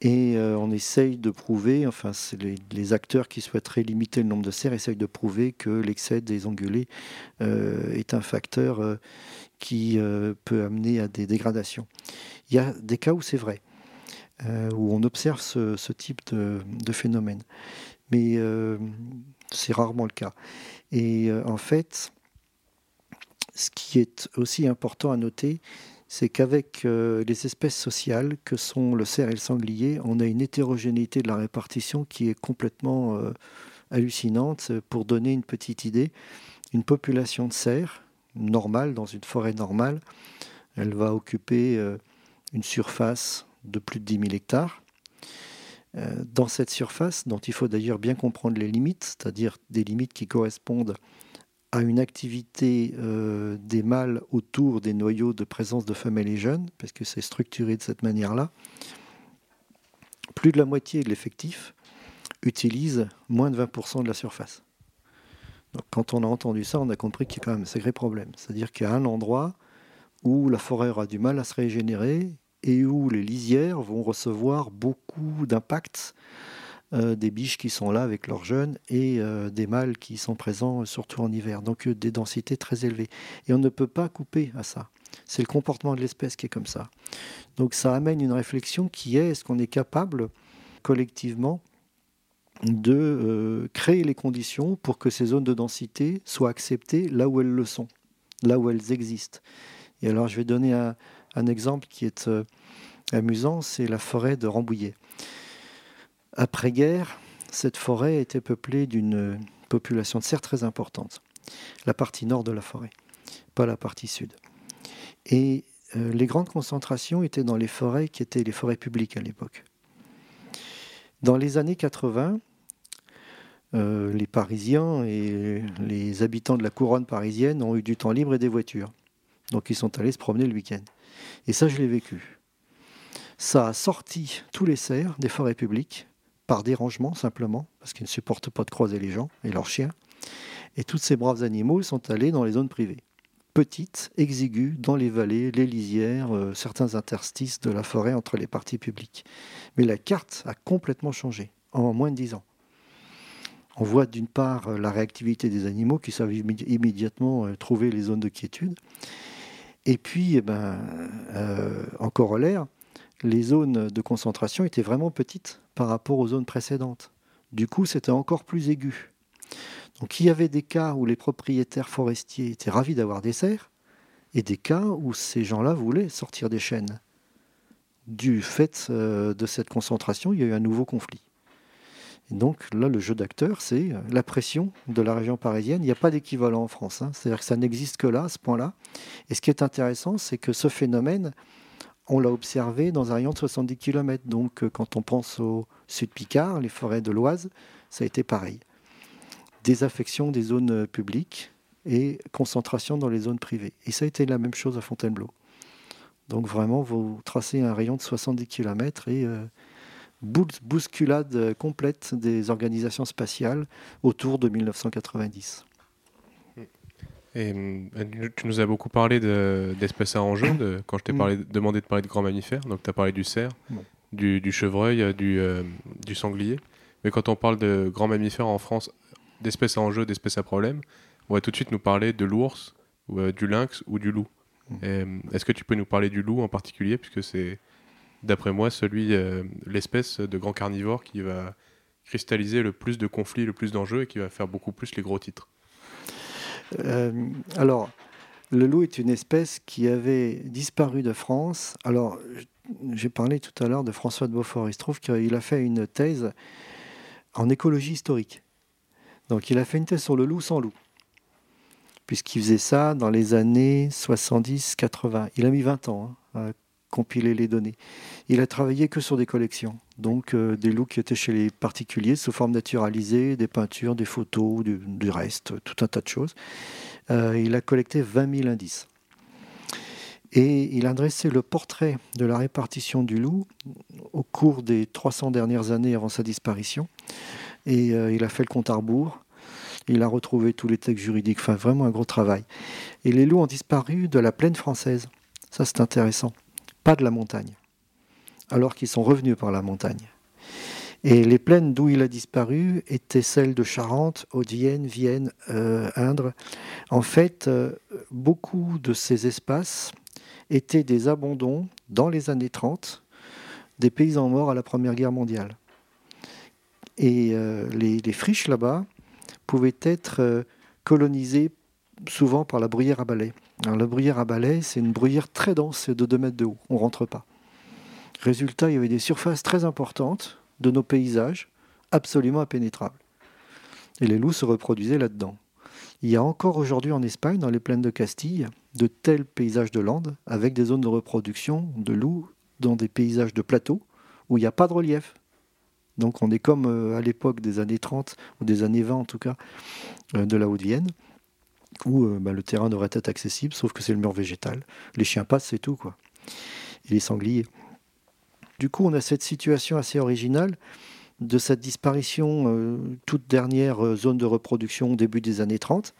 Et on essaye de prouver, enfin c'est les acteurs qui souhaiteraient limiter le nombre de cerfs essayent de prouver que l'excès des ongulés est un facteur qui peut amener à des dégradations. Il y a des cas où c'est vrai, où on observe ce type de phénomène, mais c'est rarement le cas. Et en fait, ce qui est aussi important à noter, c'est qu'avec les espèces sociales que sont le cerf et le sanglier, on a une hétérogénéité de la répartition qui est complètement hallucinante. Pour donner une petite idée, une population de cerfs normale, dans une forêt normale, elle va occuper une surface de plus de 10 000 hectares. Dans cette surface, dont il faut d'ailleurs bien comprendre les limites, c'est-à-dire des limites qui correspondent à une activité des mâles autour des noyaux de présence de femelles et jeunes, parce que c'est structuré de cette manière-là, plus de la moitié de l'effectif utilise moins de 20% de la surface. Donc quand on a entendu ça, on a compris qu'il y a quand même un sacré problème. C'est-à-dire qu'il y a un endroit où la forêt aura du mal à se régénérer et où les lisières vont recevoir beaucoup d'impacts des biches qui sont là avec leurs jeunes et des mâles qui sont présents surtout en hiver, donc des densités très élevées. Et on ne peut pas couper à ça. C'est le comportement de l'espèce qui est comme ça. Donc ça amène une réflexion qui est-ce qu'on est capable collectivement de créer les conditions pour que ces zones de densité soient acceptées là où elles le sont, là où elles existent. Et alors je vais donner un exemple qui est amusant, c'est la forêt de Rambouillet. Après-guerre, cette forêt était peuplée d'une population de cerfs très importante. La partie nord de la forêt, pas la partie sud. Et les grandes concentrations étaient dans les forêts qui étaient les forêts publiques à l'époque. Dans les années 80, les Parisiens et les habitants de la couronne parisienne ont eu du temps libre et des voitures. Donc ils sont allés se promener le week-end. Et ça, je l'ai vécu. Ça a sorti tous les cerfs des forêts publiques, par dérangement simplement, parce qu'ils ne supportent pas de croiser les gens et leurs chiens. Et tous ces braves animaux sont allés dans les zones privées, petites, exiguës, dans les vallées, les lisières, certains interstices de la forêt entre les parties publiques. Mais la carte a complètement changé en moins de 10 ans. On voit d'une part la réactivité des animaux qui savent immédiatement trouver les zones de quiétude. Et puis, en corollaire, les zones de concentration étaient vraiment petites par rapport aux zones précédentes. Du coup, c'était encore plus aigu. Donc, il y avait des cas où les propriétaires forestiers étaient ravis d'avoir des cerfs et des cas où ces gens-là voulaient sortir des chênes. Du fait de cette concentration, il y a eu un nouveau conflit. Et donc là, le jeu d'acteur, c'est la pression de la région parisienne. Il n'y a pas d'équivalent en France. C'est-à-dire que ça n'existe que là, à ce point-là. Et ce qui est intéressant, c'est que ce phénomène, on l'a observé dans un rayon de 70 km. Donc quand on pense au Sud-Picard, les forêts de l'Oise, ça a été pareil. Désaffection des zones publiques et concentration dans les zones privées. Et ça a été la même chose à Fontainebleau. Donc vraiment, vous tracez un rayon de 70 km et bousculade complète des organisations spatiales autour de 1990. Et tu nous as beaucoup parlé d'espèces à enjeu, quand je t'ai demandé de parler de grands mammifères, donc tu as parlé du cerf, du chevreuil, du sanglier. Mais quand on parle de grands mammifères en France, d'espèces à enjeu, d'espèces à problème, on va tout de suite nous parler de l'ours, ou, du lynx ou du loup. Est-ce que tu peux nous parler du loup en particulier, puisque c'est, d'après moi, l'espèce de grand carnivore qui va cristalliser le plus de conflits, le plus d'enjeux et qui va faire beaucoup plus les gros titres. Alors, le loup est une espèce qui avait disparu de France. Alors, j'ai parlé tout à l'heure de François de Beaufort. Il se trouve qu'il a fait une thèse en écologie historique. Donc, il a fait une thèse sur le loup sans loup, puisqu'il faisait ça dans les années 70-80. Il a mis 20 ans à compiler les données. Il a travaillé que sur des collections, donc des loups qui étaient chez les particuliers sous forme naturalisée, des peintures, des photos, du reste, tout un tas de choses. Il a collecté 20 000 indices. Et il a dressé le portrait de la répartition du loup au cours des 300 dernières années avant sa disparition. Et il a fait le compte à rebours. Il a retrouvé tous les textes juridiques. Enfin, vraiment un gros travail. Et les loups ont disparu de la plaine française. Ça, c'est intéressant. Pas de la montagne, alors qu'ils sont revenus par la montagne. Et les plaines d'où il a disparu étaient celles de Charente, Audienne, Vienne, Indre. En fait, beaucoup de ces espaces étaient des abandons dans les années 30 des paysans morts à la Première Guerre mondiale. Et les friches là-bas pouvaient être colonisées souvent par la bruyère à balai. Alors, la bruyère à balai, c'est une bruyère très dense de 2 mètres de haut. On ne rentre pas. Résultat, il y avait des surfaces très importantes de nos paysages, absolument impénétrables. Et les loups se reproduisaient là-dedans. Il y a encore aujourd'hui en Espagne, dans les plaines de Castille, de tels paysages de landes avec des zones de reproduction de loups dans des paysages de plateaux où il n'y a pas de relief. Donc on est comme à l'époque des années 30, ou des années 20 en tout cas, de la Haute-Vienne, où le terrain devrait être accessible, sauf que c'est le mur végétal. Les chiens passent, c'est tout, quoi. Et les sangliers. Du coup, on a cette situation assez originale de cette disparition toute dernière zone de reproduction au début des années 30.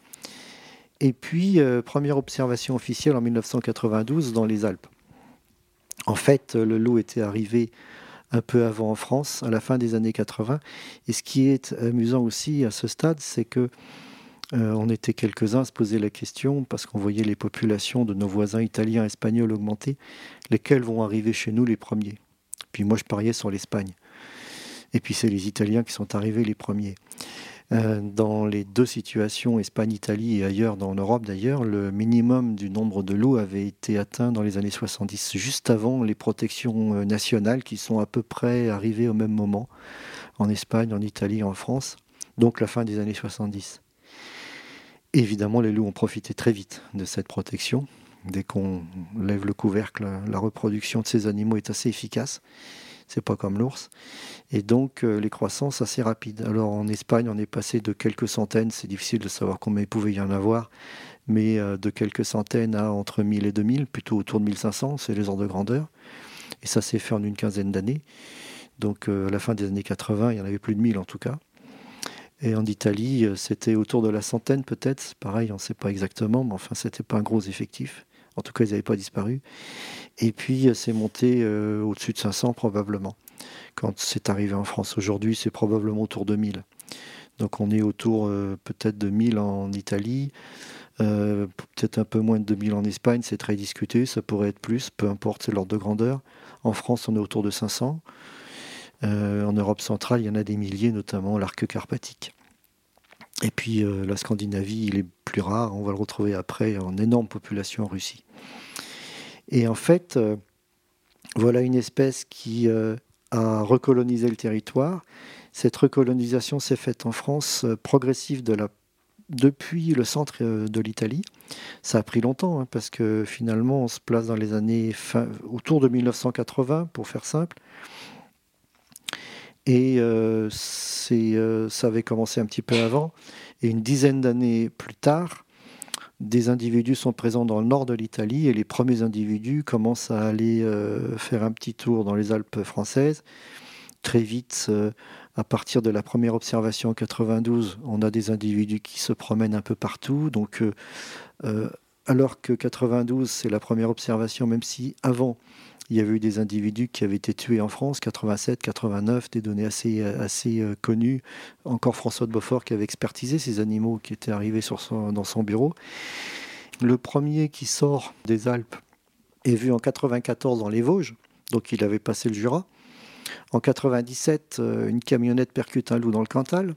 Et puis, première observation officielle en 1992 dans les Alpes. En fait, le loup était arrivé un peu avant en France, à la fin des années 80. Et ce qui est amusant aussi à ce stade, c'est que on était quelques-uns à se poser la question, parce qu'on voyait les populations de nos voisins italiens et espagnols augmenter, lesquels vont arriver chez nous les premiers. Puis moi, je pariais sur l'Espagne. Et puis c'est les Italiens qui sont arrivés les premiers. Dans les deux situations, Espagne, Italie et ailleurs, dans l'Europe d'ailleurs, le minimum du nombre de loups avait été atteint dans les années 70, juste avant les protections nationales qui sont à peu près arrivées au même moment, en Espagne, en Italie, en France, donc la fin des années 70. Évidemment, les loups ont profité très vite de cette protection. Dès qu'on lève le couvercle, la reproduction de ces animaux est assez efficace. C'est pas comme l'ours. Et donc, les croissances assez rapides. Alors, en Espagne, on est passé de quelques centaines, c'est difficile de savoir combien il pouvait y en avoir, mais de quelques centaines à entre 1000 et 2000, plutôt autour de 1500, c'est les ordres de grandeur. Et ça s'est fait en une quinzaine d'années. Donc, à la fin des années 80, il y en avait plus de 1000 en tout cas. Et en Italie, c'était autour de la centaine peut-être. Pareil, on ne sait pas exactement, mais enfin, c'était pas un gros effectif. En tout cas, ils n'avaient pas disparu. Et puis, c'est monté au-dessus de 500 probablement. Quand c'est arrivé en France aujourd'hui, c'est probablement autour de 1000. Donc on est autour peut-être de 1000 en Italie, peut-être un peu moins de 2000 en Espagne, c'est très discuté, ça pourrait être plus, peu importe, c'est l'ordre de grandeur. En France, on est autour de 500. En Europe centrale, il y en a des milliers, notamment l'arc carpatique. Et puis la Scandinavie, il est plus rare, on va le retrouver après en énorme population en Russie. Et en fait, voilà une espèce qui a recolonisé le territoire. Cette recolonisation s'est faite en France progressive depuis le centre de l'Italie. Ça a pris longtemps, hein, parce que finalement, on se place dans les années autour de 1980, pour faire simple. Et ça avait commencé un petit peu avant. Et une dizaine d'années plus tard, des individus sont présents dans le nord de l'Italie et les premiers individus commencent à aller faire un petit tour dans les Alpes françaises. Très vite, à partir de la première observation en 92, on a des individus qui se promènent un peu partout. Donc, alors que 92, c'est la première observation, même si avant, il y avait eu des individus qui avaient été tués en France, 87, 89, des données assez connues. Encore François de Beaufort qui avait expertisé ces animaux qui étaient arrivés dans son bureau. Le premier qui sort des Alpes est vu en 94 dans les Vosges, donc il avait passé le Jura. En 97, une camionnette percute un loup dans le Cantal.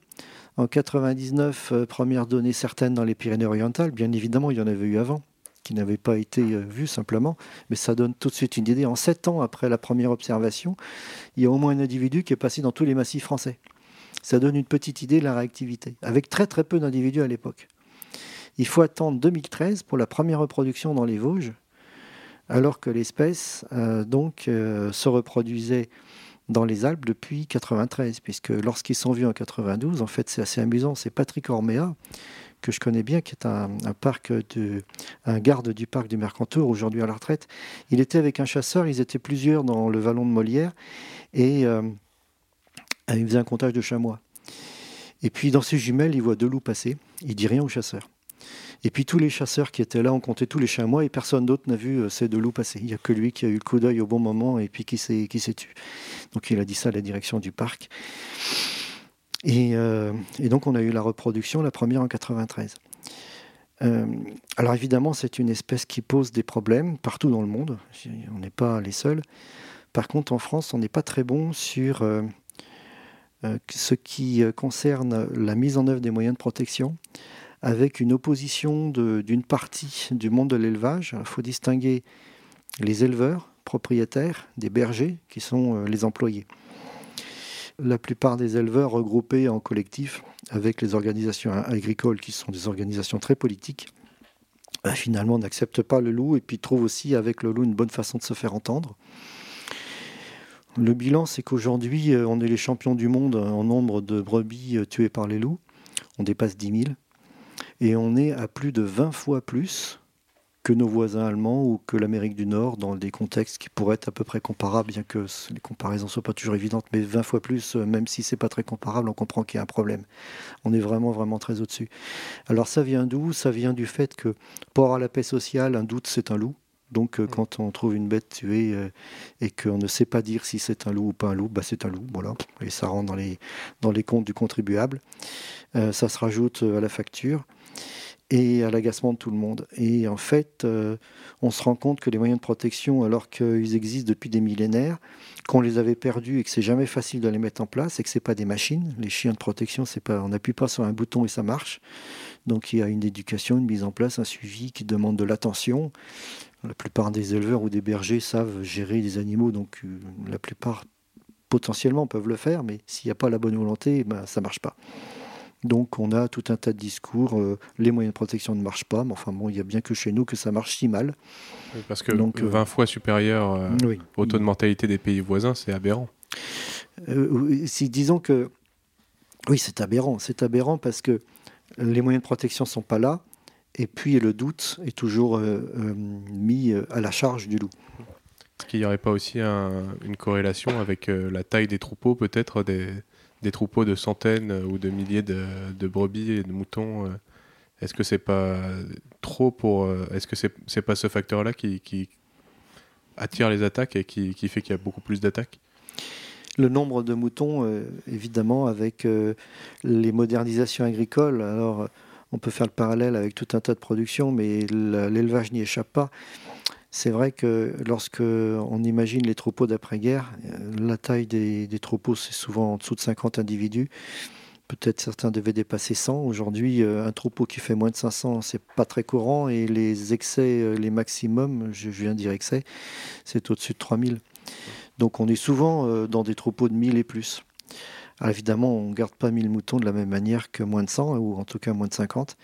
En 99, première donnée certaine dans les Pyrénées-Orientales. Bien évidemment, il y en avait eu avant, qui n'avaient pas été vus simplement. Mais ça donne tout de suite une idée. En 7 ans après la première observation, il y a au moins un individu qui est passé dans tous les massifs français. Ça donne une petite idée de la réactivité, avec très très peu d'individus à l'époque. Il faut attendre 2013 pour la première reproduction dans les Vosges, alors que l'espèce se reproduisait dans les Alpes depuis 1993, puisque lorsqu'ils sont vus en 1992, en fait c'est assez amusant, c'est Patrick Orméa, que je connais bien, qui est un garde du parc du Mercantour, aujourd'hui à la retraite. Il était avec un chasseur, ils étaient plusieurs dans le vallon de Molière, et il faisait un comptage de chamois. Et puis dans ses jumelles, il voit 2 loups passer, il dit rien aux chasseurs. Et puis tous les chasseurs qui étaient là ont compté tous les chamois et personne d'autre n'a vu ces 2 loups passer. Il n'y a que lui qui a eu le coup d'œil au bon moment et puis qui s'est tué. Donc il a dit ça à la direction du parc. Et donc on a eu la reproduction, la première en 1993. Alors évidemment, c'est une espèce qui pose des problèmes partout dans le monde. On n'est pas les seuls. Par contre, en France, on n'est pas très bon sur ce qui concerne la mise en œuvre des moyens de protection, avec une opposition d'une partie du monde de l'élevage. Il faut distinguer les éleveurs propriétaires des bergers, qui sont les employés. La plupart des éleveurs regroupés en collectif avec les organisations agricoles, qui sont des organisations très politiques, finalement n'acceptent pas le loup et puis trouvent aussi avec le loup une bonne façon de se faire entendre. Le bilan, c'est qu'aujourd'hui, on est les champions du monde en nombre de brebis tuées par les loups. On dépasse 10 000. Et on est à plus de 20 fois plus que nos voisins allemands ou que l'Amérique du Nord, dans des contextes qui pourraient être à peu près comparables, bien que les comparaisons ne soient pas toujours évidentes, mais 20 fois plus, même si ce n'est pas très comparable, on comprend qu'il y a un problème. On est vraiment, vraiment très au-dessus. Alors ça vient d'où ? Ça vient du fait que, port à la paix sociale, un doute, c'est un loup. Donc quand on trouve une bête tuée et qu'on ne sait pas dire si c'est un loup ou pas un loup, bah, c'est un loup, voilà. Et ça rentre dans les comptes du contribuable. Ça se rajoute à la facture et à l'agacement de tout le monde. Et en fait, on se rend compte que les moyens de protection, alors qu'ils existent depuis des millénaires, qu'on les avait perdus et que c'est jamais facile de les mettre en place et que c'est pas des machines. Les chiens de protection, c'est pas, on n'appuie pas sur un bouton et ça marche. Donc il y a une éducation, une mise en place, un suivi qui demande de l'attention. La plupart des éleveurs ou des bergers savent gérer des animaux, donc la plupart potentiellement peuvent le faire, mais s'il n'y a pas la bonne volonté, ben, ça ne marche pas. Donc on a tout un tas de discours, les moyens de protection ne marchent pas, mais enfin bon, il y a bien que chez nous que ça marche si mal. Oui, parce que donc, 20 fois supérieur oui, au taux de mortalité des pays voisins, c'est aberrant. Disons que oui, c'est aberrant parce que les moyens de protection ne sont pas là, et puis le doute est toujours mis à la charge du loup. Est-ce qu'il n'y aurait pas aussi une corrélation avec la taille des troupeaux, peut-être des troupeaux de centaines ou de milliers de brebis et de moutons, est-ce que c'est pas trop est-ce que c'est pas ce facteur-là qui attire les attaques et qui fait qu'il y a beaucoup plus d'attaques ? Le nombre de moutons, évidemment, avec les modernisations agricoles. Alors, on peut faire le parallèle avec tout un tas de productions, mais l'élevage n'y échappe pas. C'est vrai que lorsque on imagine les troupeaux d'après-guerre, la taille des troupeaux, c'est souvent en dessous de 50 individus. Peut-être certains devaient dépasser 100. Aujourd'hui, un troupeau qui fait moins de 500, c'est pas très courant. Et les excès, les maximums, je viens de dire excès, c'est au-dessus de 3000. Donc on est souvent dans des troupeaux de 1000 et plus. Alors évidemment, on ne garde pas 1000 moutons de la même manière que moins de 100, ou en tout cas moins de 50.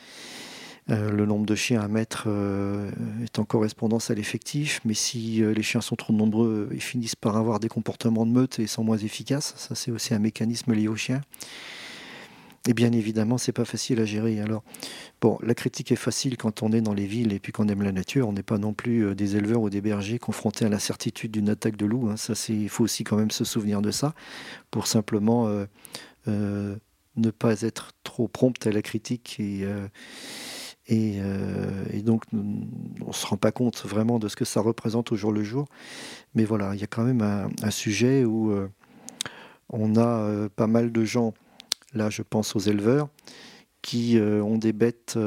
Le nombre de chiens à mettre est en correspondance à l'effectif, mais si les chiens sont trop nombreux, ils finissent par avoir des comportements de meute et sont moins efficaces. Ça, c'est aussi un mécanisme lié aux chiens. Et bien évidemment, c'est pas facile à gérer. Alors, bon, la critique est facile quand on est dans les villes et puis qu'on aime la nature. On n'est pas non plus des éleveurs ou des bergers confrontés à la certitude d'une attaque de loup. Ça, il faut aussi quand même se souvenir de ça pour simplement ne pas être trop prompt à la critique et donc on se rend pas compte vraiment de ce que ça représente au jour le jour. Mais voilà, il y a quand même un sujet où on a pas mal de gens. Là, je pense aux éleveurs qui ont des bêtes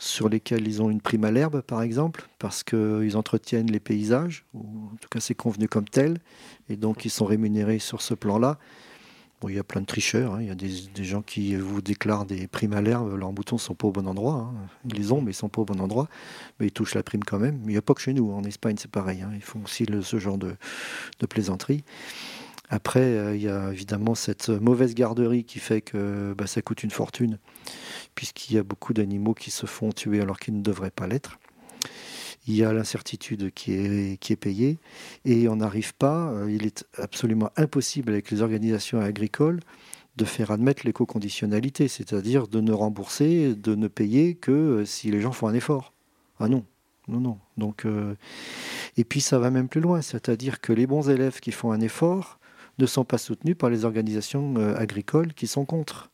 sur lesquelles ils ont une prime à l'herbe, par exemple, parce qu'ils entretiennent les paysages, ou en tout cas c'est convenu comme tel, et donc ils sont rémunérés sur ce plan-là. Bon, il y a plein de tricheurs, hein. Il y a des gens qui vous déclarent des primes à l'herbe, leurs moutons ne sont pas au bon endroit, hein. Ils les ont, mais ils ne sont pas au bon endroit, mais ils touchent la prime quand même. Mais il n'y a pas que chez nous, en Espagne c'est pareil, hein. Ils font aussi ce genre de plaisanterie. Après, il y a évidemment cette mauvaise garderie qui fait que ça coûte une fortune, puisqu'il y a beaucoup d'animaux qui se font tuer alors qu'ils ne devraient pas l'être. Il y a l'incertitude qui est payée, et on n'arrive pas, il est absolument impossible avec les organisations agricoles de faire admettre l'éco-conditionnalité, c'est-à-dire de ne rembourser, de ne payer que si les gens font un effort. Ah non! Non. Donc, et puis ça va même plus loin, c'est-à-dire que les bons élèves qui font un effort ne sont pas soutenus par les organisations agricoles qui sont contre.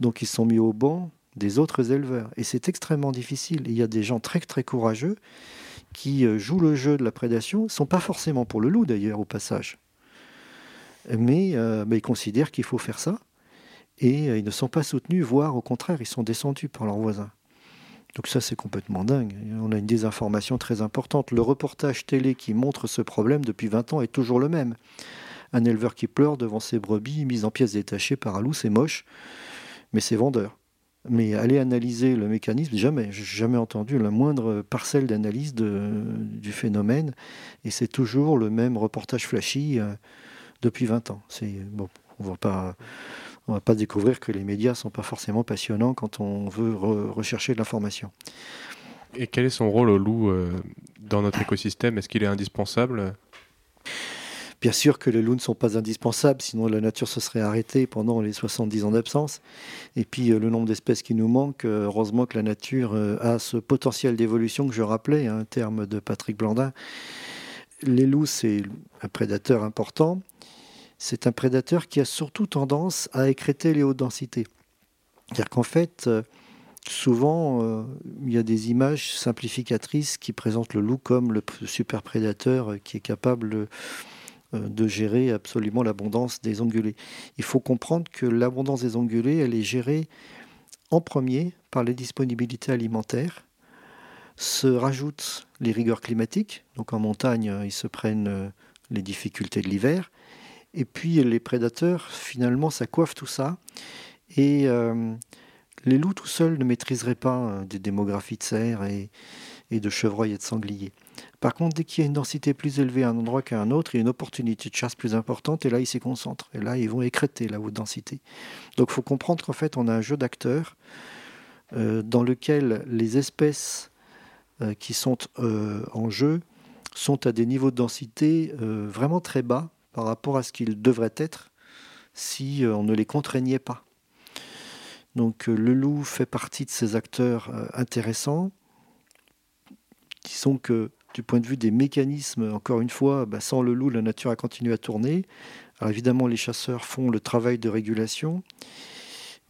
Donc ils sont mis au banc des autres éleveurs. Et c'est extrêmement difficile. Il y a des gens très, très courageux qui jouent le jeu de la prédation. Ils ne sont pas forcément pour le loup, d'ailleurs, au passage. Mais ils considèrent qu'il faut faire ça. Et ils ne sont pas soutenus, voire au contraire, ils sont descendus par leurs voisins. Donc ça, c'est complètement dingue. On a une désinformation très importante. Le reportage télé qui montre ce problème depuis 20 ans est toujours le même. Un éleveur qui pleure devant ses brebis mises en pièces détachées par un loup, c'est moche, mais c'est vendeur. Mais aller analyser le mécanisme, jamais. Je n'ai jamais entendu la moindre parcelle d'analyse du phénomène. Et c'est toujours le même reportage flashy depuis 20 ans. On ne va pas découvrir que les médias ne sont pas forcément passionnants quand on veut rechercher de l'information. Et quel est son rôle au loup dans notre écosystème ? Est-ce qu'il est indispensable ? Bien sûr que les loups ne sont pas indispensables, sinon la nature se serait arrêtée pendant les 70 ans d'absence. Et puis le nombre d'espèces qui nous manquent, heureusement que la nature a ce potentiel d'évolution que je rappelais, un terme de Patrick Blandin. Les loups, c'est un prédateur important. C'est un prédateur qui a surtout tendance à écrêter les hautes densités. C'est-à-dire qu'en fait, souvent, il y a des images simplificatrices qui présentent le loup comme le super prédateur qui est capable de gérer absolument l'abondance des ongulés. Il faut comprendre que l'abondance des ongulés, elle est gérée en premier par les disponibilités alimentaires. Se rajoutent les rigueurs climatiques. Donc en montagne, ils se prennent les difficultés de l'hiver. Et puis les prédateurs, finalement, ça coiffe tout ça. Et les loups tout seuls ne maîtriseraient pas des démographies de cerfs et de chevreuils et de sangliers. Par contre, dès qu'il y a une densité plus élevée à un endroit qu'à un autre, il y a une opportunité de chasse plus importante, et là, ils s'y concentrent. Et là, ils vont écrêter la haute densité. Donc, il faut comprendre qu'en fait, on a un jeu d'acteurs dans lequel les espèces qui sont en jeu sont à des niveaux de densité vraiment très bas, par rapport à ce qu'ils devraient être si on ne les contraignait pas. Donc le loup fait partie de ces acteurs intéressants qui sont que, du point de vue des mécanismes, encore une fois, sans le loup, la nature a continué à tourner. Alors évidemment, les chasseurs font le travail de régulation,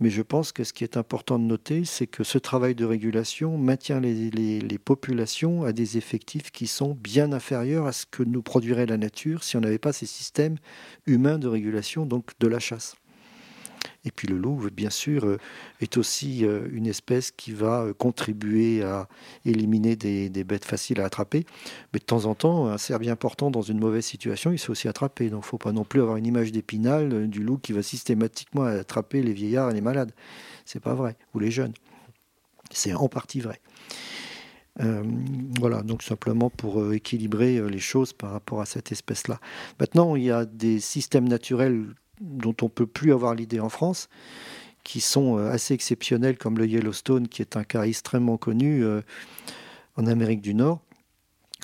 Mais je pense que ce qui est important de noter, c'est que ce travail de régulation maintient les populations à des effectifs qui sont bien inférieurs à ce que nous produirait la nature si on n'avait pas ces systèmes humains de régulation, donc de la chasse. Et puis le loup, bien sûr, est aussi une espèce qui va contribuer à éliminer des bêtes faciles à attraper. Mais de temps en temps, un cerf important dans une mauvaise situation, il s'est aussi attrapé. Donc il ne faut pas non plus avoir une image d'Épinal du loup qui va systématiquement attraper les vieillards et les malades. Ce n'est pas vrai. Ou les jeunes. C'est en partie vrai. Voilà, donc simplement pour équilibrer les choses par rapport à cette espèce-là. Maintenant, il y a des systèmes naturels dont on ne peut plus avoir l'idée en France, qui sont assez exceptionnels, comme le Yellowstone, qui est un cas extrêmement connu en Amérique du Nord.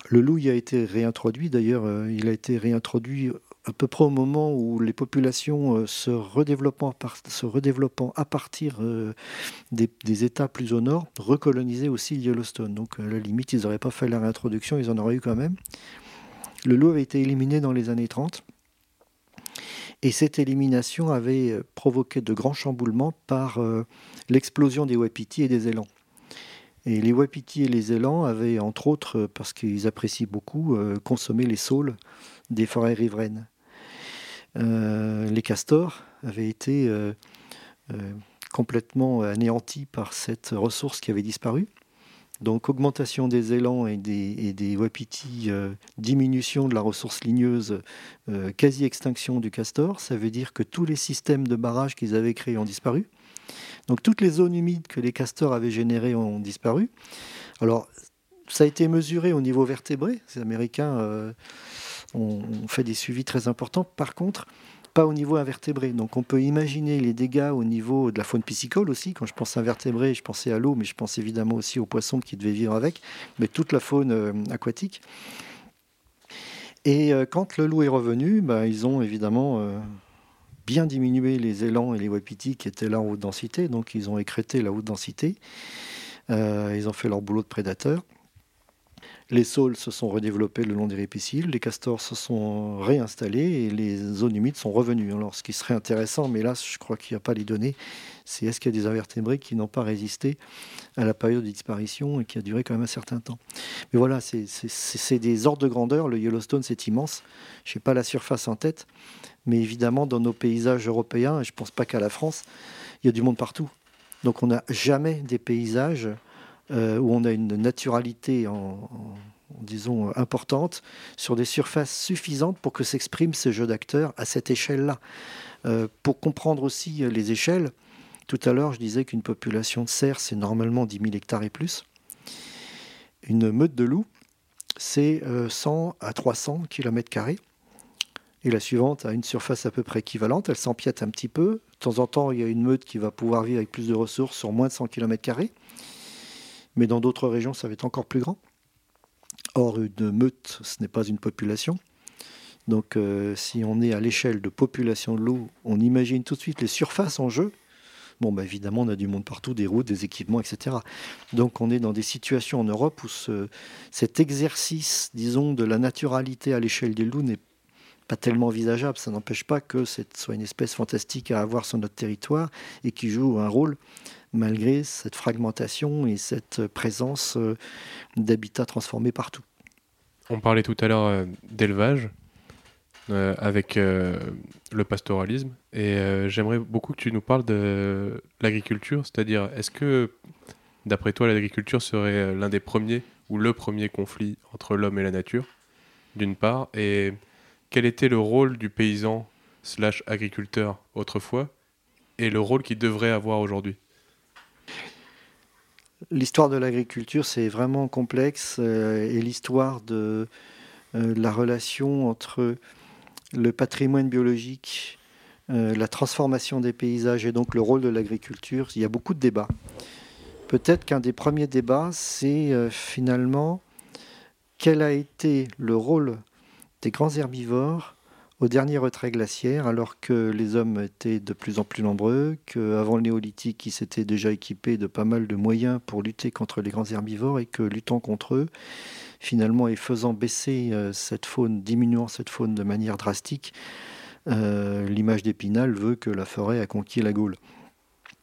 Le loup y a été réintroduit, d'ailleurs, il a été réintroduit à peu près au moment où les populations se redéveloppant à partir des États plus au nord, recolonisaient aussi Yellowstone. Donc, à la limite, ils n'auraient pas fait la réintroduction, ils en auraient eu quand même. Le loup avait été éliminé dans les années 30. Et cette élimination avait provoqué de grands chamboulements par l'explosion des wapitis et des élans. Et les wapitis et les élans avaient, entre autres, parce qu'ils apprécient beaucoup, consommé les saules des forêts riveraines. Les castors avaient été complètement anéantis par cette ressource qui avait disparu. Donc augmentation des élans et des wapitis, diminution de la ressource ligneuse, quasi-extinction du castor. Ça veut dire que tous les systèmes de barrages qu'ils avaient créés ont disparu. Donc toutes les zones humides que les castors avaient générées ont disparu. Alors ça a été mesuré au niveau vertébré. Les Américains ont fait des suivis très importants. Par contre, pas au niveau invertébré. Donc on peut imaginer les dégâts au niveau de la faune piscicole aussi. Quand je pense invertébré, je pensais à l'eau, mais je pense évidemment aussi aux poissons qui devaient vivre avec, mais toute la faune aquatique. Et quand le loup est revenu, ils ont évidemment bien diminué les élans et les wapitis qui étaient là en haute densité. Donc ils ont écrété la haute densité. Ils ont fait leur boulot de prédateur. Les saules se sont redéveloppés le long des ripiscilles, les castors se sont réinstallés et les zones humides sont revenues. Alors, ce qui serait intéressant, mais là, je crois qu'il n'y a pas les données, c'est est-ce qu'il y a des invertébrés qui n'ont pas résisté à la période de disparition et qui a duré quand même un certain temps. Mais voilà, c'est des ordres de grandeur. Le Yellowstone, c'est immense. Je n'ai pas la surface en tête, mais évidemment, dans nos paysages européens, et je ne pense pas qu'à la France, il y a du monde partout. Donc, on n'a jamais des paysages où on a une naturalité disons, importante, sur des surfaces suffisantes pour que s'expriment ces jeux d'acteurs à cette échelle-là. Pour comprendre aussi les échelles, tout à l'heure je disais qu'une population de cerfs, c'est normalement 10 000 hectares et plus. Une meute de loups, c'est 100 à 300 km². Et la suivante a une surface à peu près équivalente, elle s'empiète un petit peu. De temps en temps, il y a une meute qui va pouvoir vivre avec plus de ressources sur moins de 100 km². Mais dans d'autres régions, ça va être encore plus grand. Or, une meute, ce n'est pas une population. Donc, si on est à l'échelle de population de loups, on imagine tout de suite les surfaces en jeu. Bon, évidemment, on a du monde partout, des routes, des équipements, etc. Donc, on est dans des situations en Europe où cet exercice, disons, de la naturalité à l'échelle des loups n'est pas tellement envisageable. Ça n'empêche pas que ce soit une espèce fantastique à avoir sur notre territoire et qui joue un rôle malgré cette fragmentation et cette présence d'habitats transformés partout. On parlait tout à l'heure d'élevage avec le pastoralisme et j'aimerais beaucoup que tu nous parles de l'agriculture, c'est-à-dire est-ce que d'après toi l'agriculture serait l'un des premiers ou le premier conflit entre l'homme et la nature d'une part et quel était le rôle du paysan / agriculteur autrefois et le rôle qu'il devrait avoir aujourd'hui? L'histoire de l'agriculture, c'est vraiment complexe et l'histoire de la relation entre le patrimoine biologique, la transformation des paysages et donc le rôle de l'agriculture. Il y a beaucoup de débats. Peut-être qu'un des premiers débats, c'est finalement quel a été le rôle des grands herbivores au dernier retrait glaciaire, alors que les hommes étaient de plus en plus nombreux, qu'avant le néolithique, ils s'étaient déjà équipés de pas mal de moyens pour lutter contre les grands herbivores et que luttant contre eux, finalement, et faisant baisser cette faune, diminuant cette faune de manière drastique, l'image d'Épinal veut que la forêt a conquis la Gaule.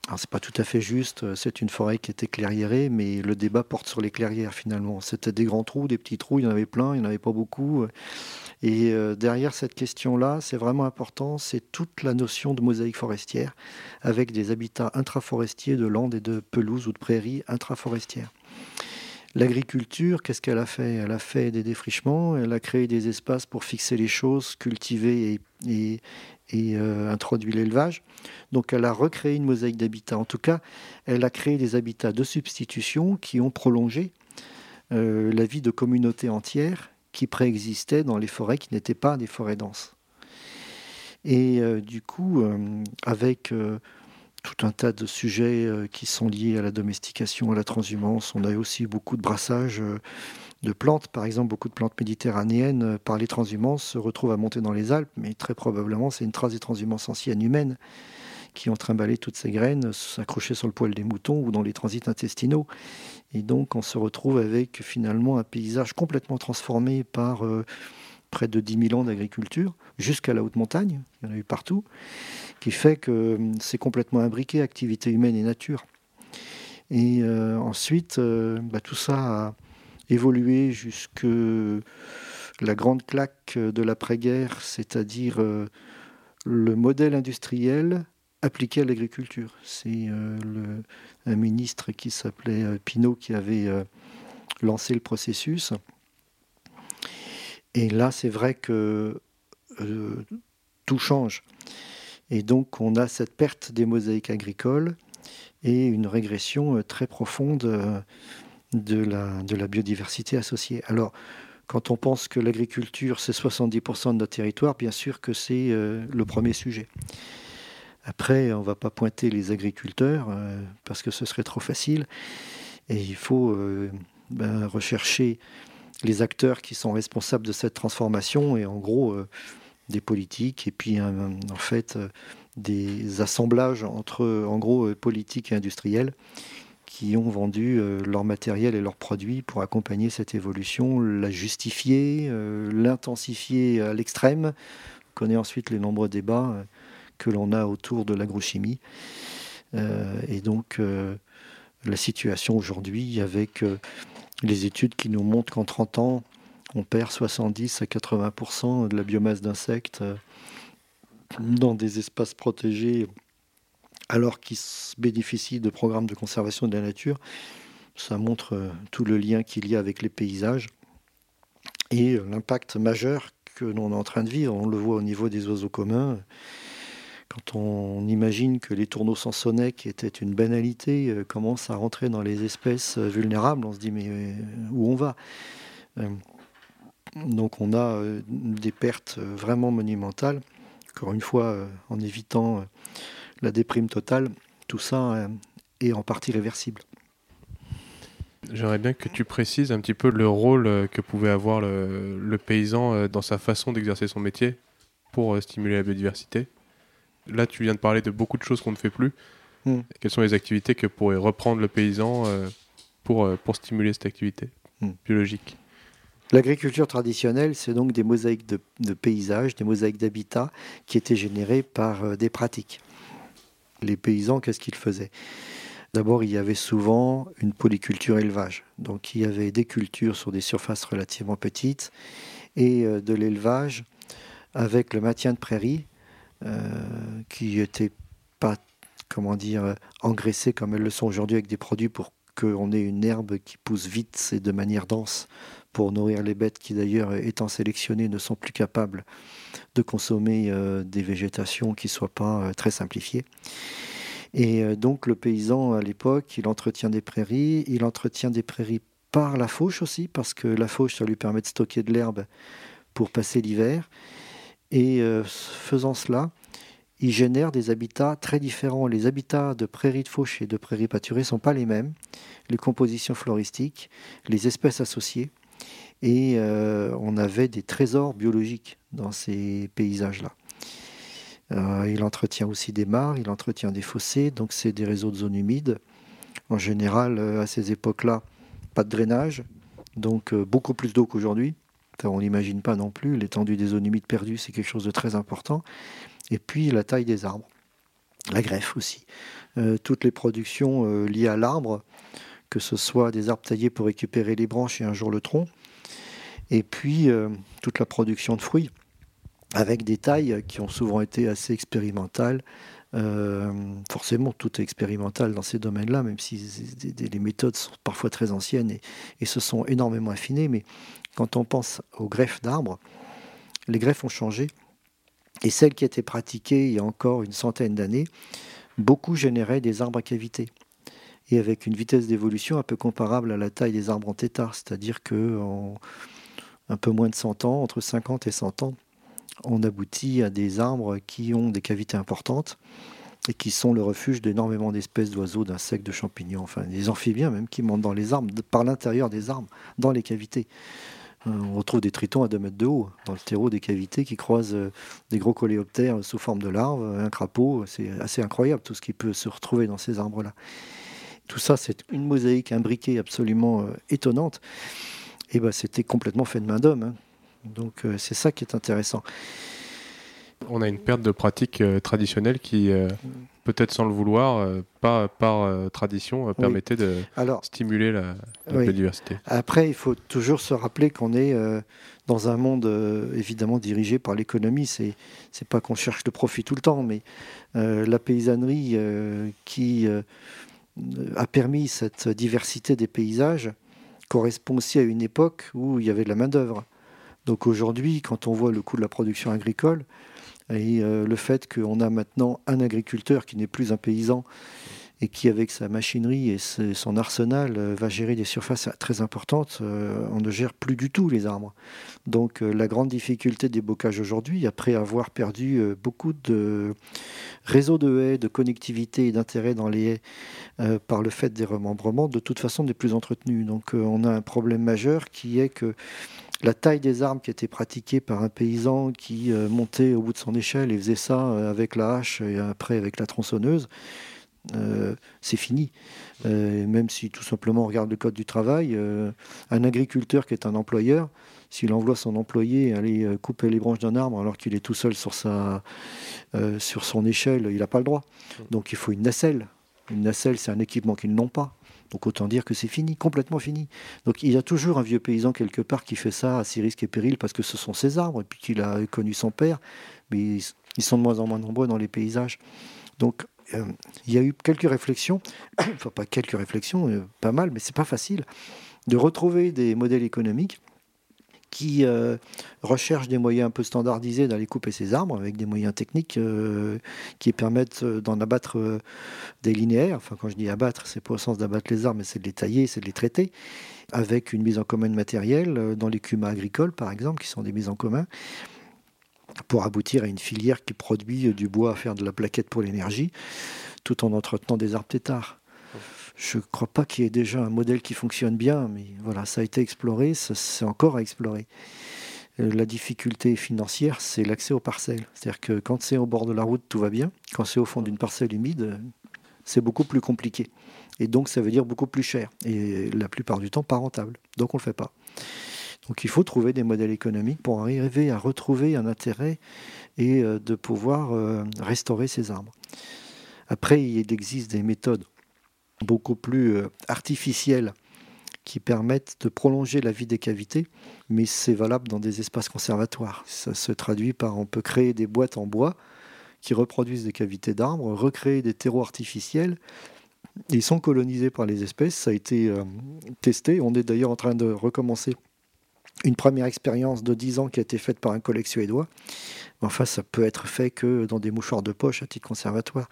Alors, c'est pas tout à fait juste, c'est une forêt qui était clairiérée, mais le débat porte sur les clairières finalement. C'était des grands trous, des petits trous, il y en avait plein, il n'y en avait pas beaucoup. Et derrière cette question-là, c'est vraiment important, c'est toute la notion de mosaïque forestière, avec des habitats intraforestiers de landes et de pelouses ou de prairies intraforestières. L'agriculture, qu'est-ce qu'elle a fait ? Elle a fait des défrichements, elle a créé des espaces pour fixer les choses, cultiver et introduit l'élevage. Donc elle a recréé une mosaïque d'habitats. En tout cas, elle a créé des habitats de substitution qui ont prolongé la vie de communautés entières qui préexistaient dans les forêts qui n'étaient pas des forêts denses. Et du coup, avec... tout un tas de sujets qui sont liés à la domestication, à la transhumance. On a aussi beaucoup de brassages de plantes. Par exemple, beaucoup de plantes méditerranéennes par les transhumances se retrouvent à monter dans les Alpes, mais très probablement, c'est une trace des transhumances anciennes humaines qui ont trimballé toutes ces graines, accrochées sur le poil des moutons ou dans les transits intestinaux. Et donc, on se retrouve avec finalement un paysage complètement transformé par... près de 10 000 ans d'agriculture, jusqu'à la haute montagne, il y en a eu partout, qui fait que c'est complètement imbriqué, activité humaine et nature. Et ensuite, tout ça a évolué jusque la grande claque de l'après-guerre, c'est-à-dire le modèle industriel appliqué à l'agriculture. C'est un ministre qui s'appelait Pinault qui avait lancé le processus. Et là, c'est vrai que tout change. Et donc, on a cette perte des mosaïques agricoles et une régression très profonde de la biodiversité associée. Alors, quand on pense que l'agriculture, c'est 70% de notre territoire, bien sûr que c'est le premier sujet. Après, on ne va pas pointer les agriculteurs parce que ce serait trop facile. Et il faut rechercher... les acteurs qui sont responsables de cette transformation et en gros des politiques et puis en fait des assemblages entre en gros politiques et industriels qui ont vendu leur matériel et leurs produits pour accompagner cette évolution, la justifier, l'intensifier à l'extrême. On connaît ensuite les nombreux débats que l'on a autour de l'agrochimie et donc la situation aujourd'hui avec... les études qui nous montrent qu'en 30 ans, on perd 70 à 80% de la biomasse d'insectes dans des espaces protégés alors qu'ils bénéficient de programmes de conservation de la nature. Ça montre tout le lien qu'il y a avec les paysages et l'impact majeur que l'on est en train de vivre. On le voit au niveau des oiseaux communs. Quand on imagine que les tourneaux sansonnets, qui étaient une banalité, commencent à rentrer dans les espèces vulnérables, on se dit mais où on va ? Donc on a des pertes vraiment monumentales. Encore une fois, en évitant la déprime totale, tout ça est en partie réversible. J'aimerais bien que tu précises un petit peu le rôle que pouvait avoir le paysan dans sa façon d'exercer son métier pour stimuler la biodiversité. Là, tu viens de parler de beaucoup de choses qu'on ne fait plus. Quelles sont les activités que pourrait reprendre le paysan pour stimuler cette activité biologique ? L'agriculture traditionnelle, c'est donc des mosaïques de paysages, des mosaïques d'habitats qui étaient générées par des pratiques. Les paysans, qu'est-ce qu'ils faisaient ? D'abord, il y avait souvent une polyculture élevage. Donc, il y avait des cultures sur des surfaces relativement petites et de l'élevage avec le maintien de prairies qui n'étaient pas, engraissées comme elles le sont aujourd'hui avec des produits pour qu'on ait une herbe qui pousse vite et de manière dense pour nourrir les bêtes qui d'ailleurs, étant sélectionnées, ne sont plus capables de consommer des végétations qui ne soient pas très simplifiées. Et donc le paysan, à l'époque, il entretient des prairies par la fauche aussi, parce que la fauche, ça lui permet de stocker de l'herbe pour passer l'hiver. Et faisant cela, ils génèrent des habitats très différents. Les habitats de prairies de fauche et de prairies pâturées ne sont pas les mêmes. Les compositions floristiques, les espèces associées. Et on avait des trésors biologiques dans ces paysages-là. Il entretient aussi des mares, il entretient des fossés. Donc c'est des réseaux de zones humides. En général, à ces époques-là, pas de drainage. Donc beaucoup plus d'eau qu'aujourd'hui. On n'imagine pas non plus, l'étendue des zones humides perdues, c'est quelque chose de très important. Et puis la taille des arbres. la greffe aussi. Toutes les productions liées à l'arbre, que ce soit des arbres taillés pour récupérer les branches et un jour le tronc, et puis toute la production de fruits, avec des tailles qui ont souvent été assez expérimentales. Forcément, tout est expérimental dans ces domaines-là, même si les méthodes sont parfois très anciennes et se sont énormément affinées. Mais quand on pense aux greffes d'arbres, les greffes ont changé. Et celles qui étaient pratiquées il y a encore une centaine d'années, beaucoup généraient des arbres à cavité. Et avec une vitesse d'évolution un peu comparable à la taille des arbres en tétard, c'est-à-dire qu'en un peu moins de 100 ans, entre 50 et 100 ans, on aboutit à des arbres qui ont des cavités importantes et qui sont le refuge d'énormément d'espèces d'oiseaux, d'insectes, de champignons, enfin des amphibiens même qui montent dans les arbres, par l'intérieur des arbres, dans les cavités. On retrouve des tritons à 2 mètres de haut dans le terreau des cavités qui croisent des gros coléoptères sous forme de larves, un crapaud. C'est assez incroyable tout ce qui peut se retrouver dans ces arbres-là. Tout ça, c'est une mosaïque imbriquée absolument étonnante. Et ben, c'était complètement fait de main d'homme, hein. Donc c'est ça qui est intéressant. On a une perte de pratiques traditionnelles qui, peut-être sans le vouloir, pas par tradition, permettait de stimuler la biodiversité. Après, il faut toujours se rappeler qu'on est dans un monde évidemment dirigé par l'économie. C'est pas qu'on cherche le profit tout le temps, mais la paysannerie qui a permis cette diversité des paysages correspond aussi à une époque où il y avait de la main-d'œuvre. Donc aujourd'hui, quand on voit le coût de la production agricole et le fait qu'on a maintenant un agriculteur qui n'est plus un paysan et qui, avec sa machinerie et son arsenal, va gérer des surfaces très importantes, on ne gère plus du tout les arbres. Donc la grande difficulté des bocages aujourd'hui, après avoir perdu beaucoup de réseaux de haies, de connectivité et d'intérêt dans les haies par le fait des remembrements, de toute façon n'est plus entretenu. Donc on a un problème majeur qui est que la taille des arbres qui était pratiquée par un paysan qui montait au bout de son échelle et faisait ça avec la hache et après avec la tronçonneuse, c'est fini. Même si tout simplement on regarde le code du travail, un agriculteur qui est un employeur, s'il envoie son employé aller couper les branches d'un arbre alors qu'il est tout seul sur son échelle, il n'a pas le droit. Donc il faut une nacelle. Une nacelle, c'est un équipement qu'ils n'ont pas. Donc autant dire que c'est fini, complètement fini. Donc il y a toujours un vieux paysan quelque part qui fait ça à ses risques et périls parce que ce sont ses arbres et puis qu'il a connu son père. Mais ils sont de moins en moins nombreux dans les paysages. Donc il y a eu quelques réflexions, enfin pas quelques réflexions, pas mal, mais c'est pas facile de retrouver des modèles économiques qui recherchent des moyens un peu standardisés d'aller couper ces arbres avec des moyens techniques qui permettent d'en abattre des linéaires. Enfin, quand je dis abattre, c'est pas au sens d'abattre les arbres, mais c'est de les tailler, c'est de les traiter, avec une mise en commun de matériel dans les cumas agricoles, par exemple, qui sont des mises en commun, pour aboutir à une filière qui produit du bois à faire de la plaquette pour l'énergie, tout en entretenant des arbres têtards. Je ne crois pas qu'il y ait déjà un modèle qui fonctionne bien, mais voilà, ça a été exploré, c'est encore à explorer. La difficulté financière, c'est l'accès aux parcelles. C'est-à-dire que quand c'est au bord de la route, tout va bien. Quand c'est au fond d'une parcelle humide, c'est beaucoup plus compliqué. Et donc, ça veut dire beaucoup plus cher. Et la plupart du temps, pas rentable. Donc, on ne le fait pas. Donc, il faut trouver des modèles économiques pour arriver à retrouver un intérêt et de pouvoir restaurer ces arbres. Après, il existe des méthodes beaucoup plus artificielles qui permettent de prolonger la vie des cavités, mais c'est valable dans des espaces conservatoires. Ça se traduit par on peut créer des boîtes en bois qui reproduisent des cavités d'arbres, recréer des terreaux artificiels. Ils sont colonisés par les espèces, ça a été testé. On est d'ailleurs en train de recommencer une première expérience de 10 ans qui a été faite par un collègue suédois. Enfin, ça peut être fait que dans des mouchoirs de poche à titre conservatoire.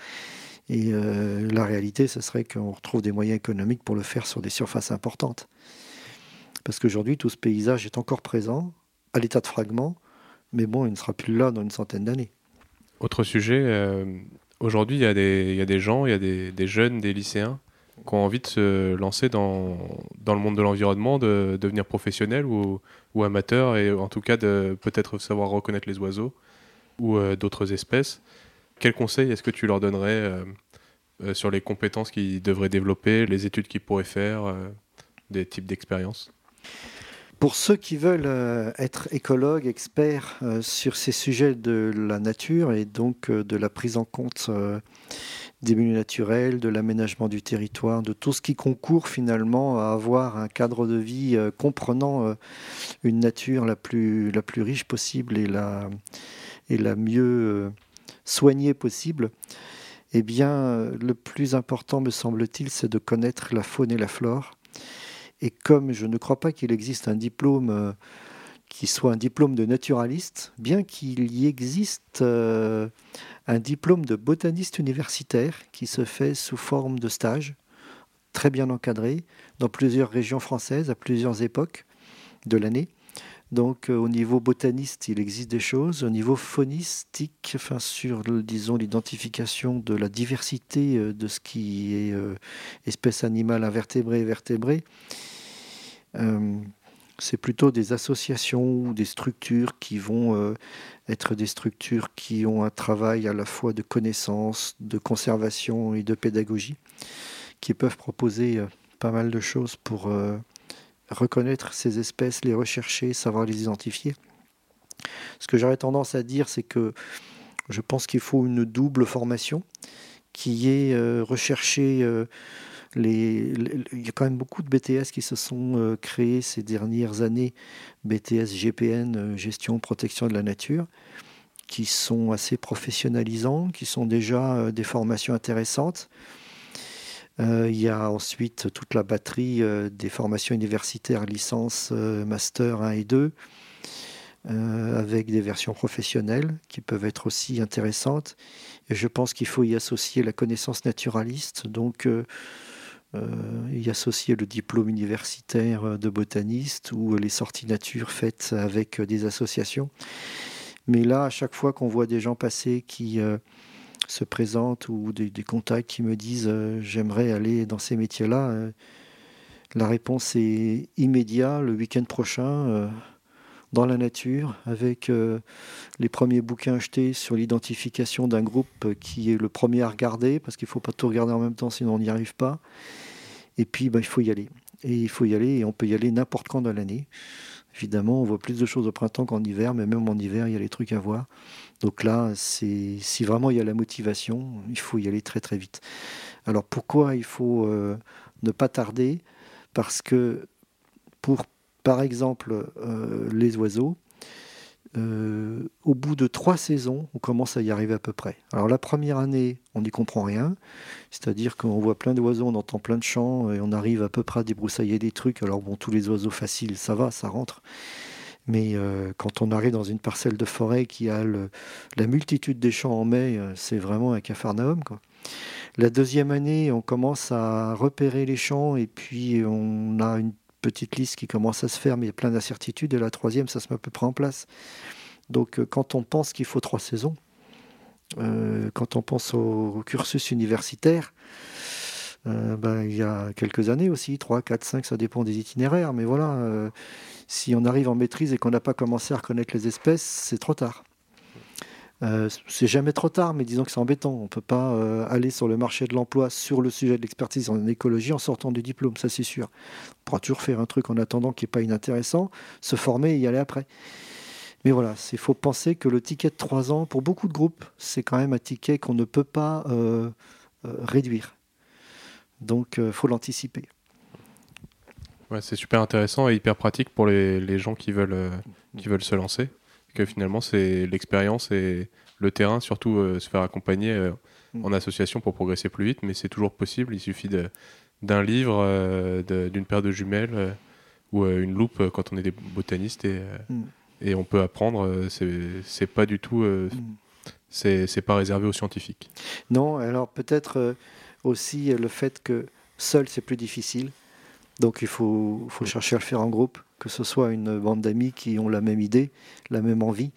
Et la réalité, ce serait qu'on retrouve des moyens économiques pour le faire sur des surfaces importantes. Parce qu'aujourd'hui, tout ce paysage est encore présent, à l'état de fragments, mais bon, il ne sera plus là dans une centaine d'années. Autre sujet, aujourd'hui, il y a des gens, il y a des jeunes, des lycéens, qui ont envie de se lancer dans le monde de l'environnement, de devenir professionnels ou amateurs, et en tout cas de peut-être savoir reconnaître les oiseaux ou d'autres espèces. Quels conseils est-ce que tu leur donnerais sur les compétences qu'ils devraient développer, les études qu'ils pourraient faire, des types d'expériences ? Pour ceux qui veulent être écologues, experts sur ces sujets de la nature et donc de la prise en compte des milieux naturels, de l'aménagement du territoire, de tout ce qui concourt finalement à avoir un cadre de vie comprenant une nature la plus riche possible et la mieux soignée possible, eh bien le plus important me semble-t-il, c'est de connaître la faune et la flore. Et comme je ne crois pas qu'il existe un diplôme qui soit un diplôme de naturaliste, bien qu'il y existe un diplôme de botaniste universitaire qui se fait sous forme de stage, très bien encadré, dans plusieurs régions françaises, à plusieurs époques de l'année. Donc au niveau botaniste, il existe des choses. Au niveau faunistique, enfin, sur disons, l'identification de la diversité de ce qui est espèce animale invertébrée et vertébrée, c'est plutôt des associations ou des structures qui vont être des structures qui ont un travail à la fois de connaissance, de conservation et de pédagogie, qui peuvent proposer pas mal de choses pour reconnaître ces espèces, les rechercher, savoir les identifier. Ce que j'aurais tendance à dire, c'est que je pense qu'il faut une double formation qui est rechercher il y a quand même beaucoup de BTS qui se sont créés ces dernières années, BTS GPN, gestion protection de la nature, qui sont assez professionnalisants, qui sont déjà des formations intéressantes. Il y a ensuite toute la batterie des formations universitaires, licence, master 1 et 2, avec des versions professionnelles qui peuvent être aussi intéressantes. Et je pense qu'il faut y associer la connaissance naturaliste, donc y associer le diplôme universitaire de botaniste ou les sorties nature faites avec des associations. Mais là, à chaque fois qu'on voit des gens passer qui se présentent ou des contacts qui me disent j'aimerais aller dans ces métiers-là, la réponse est immédiate, le week-end prochain, dans la nature, avec les premiers bouquins achetés sur l'identification d'un groupe qui est le premier à regarder, parce qu'il ne faut pas tout regarder en même temps, sinon on n'y arrive pas. Et puis il faut y aller. Et il faut y aller, et on peut y aller n'importe quand dans l'année. Évidemment, on voit plus de choses au printemps qu'en hiver, mais même en hiver, il y a les trucs à voir. Donc là, si vraiment il y a la motivation, il faut y aller très très vite. Alors pourquoi il faut ne pas tarder ? Parce que pour, par exemple, les oiseaux, au bout de 3 saisons, on commence à y arriver à peu près. Alors la première année, on n'y comprend rien, c'est-à-dire qu'on voit plein d'oiseaux, on entend plein de chants et on arrive à peu près à débroussailler des trucs. Alors bon, tous les oiseaux faciles, ça va, ça rentre. Mais quand on arrive dans une parcelle de forêt qui a la multitude des chants en mai, c'est vraiment un capharnaüm, quoi. La deuxième année, on commence à repérer les chants et puis on a une petite liste qui commence à se faire, mais il y a plein d'incertitudes. Et la troisième, ça se met à peu près en place. Donc, quand on pense qu'il faut 3 saisons, quand on pense au cursus universitaire, il y a quelques années aussi, 3, 4, 5, ça dépend des itinéraires. Mais voilà, si on arrive en maîtrise et qu'on n'a pas commencé à reconnaître les espèces, c'est trop tard. C'est jamais trop tard, mais disons que c'est embêtant. On ne peut pas aller sur le marché de l'emploi sur le sujet de l'expertise en écologie en sortant du diplôme, ça c'est sûr. On pourra toujours faire un truc en attendant qui n'est pas inintéressant, se former et y aller après. Mais voilà, il faut penser que le ticket de 3 ans, pour beaucoup de groupes, c'est quand même un ticket qu'on ne peut pas réduire. Donc il faut l'anticiper. Ouais, c'est super intéressant et hyper pratique pour les gens qui veulent se lancer. Que finalement, c'est l'expérience et le terrain, surtout se faire accompagner en association pour progresser plus vite, mais c'est toujours possible, il suffit d'un livre, d'une paire de jumelles ou une loupe quand on est des botanistes et on peut apprendre, c'est pas du tout, c'est pas réservé aux scientifiques. Non, alors peut-être aussi le fait que seul c'est plus difficile, donc il faut chercher à le faire en groupe, que ce soit une bande d'amis qui ont la même idée, la même envie,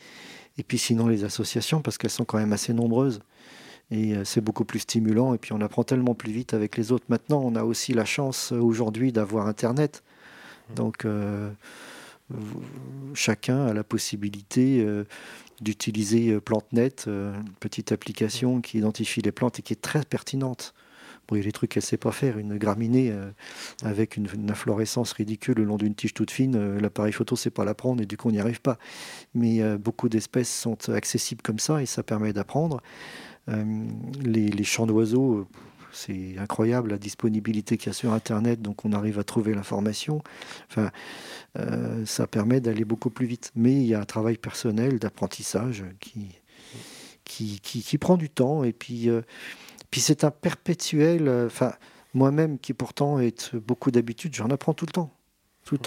et puis sinon les associations, parce qu'elles sont quand même assez nombreuses, et c'est beaucoup plus stimulant, et puis on apprend tellement plus vite avec les autres. Maintenant, on a aussi la chance aujourd'hui d'avoir Internet, donc chacun a la possibilité d'utiliser PlantNet, une petite application qui identifie les plantes et qui est très pertinente. Bon, il y a des trucs qu'elle ne sait pas faire. Une graminée avec une inflorescence ridicule le long d'une tige toute fine, l'appareil photo ne sait pas la prendre et du coup on n'y arrive pas. Mais beaucoup d'espèces sont accessibles comme ça et ça permet d'apprendre. Les chants d'oiseaux, c'est incroyable la disponibilité qu'il y a sur Internet, donc on arrive à trouver l'information. Enfin, ça permet d'aller beaucoup plus vite. Mais il y a un travail personnel d'apprentissage qui prend du temps et puis c'est un perpétuel. Moi-même qui pourtant ai beaucoup d'habitudes, j'en apprends tout le temps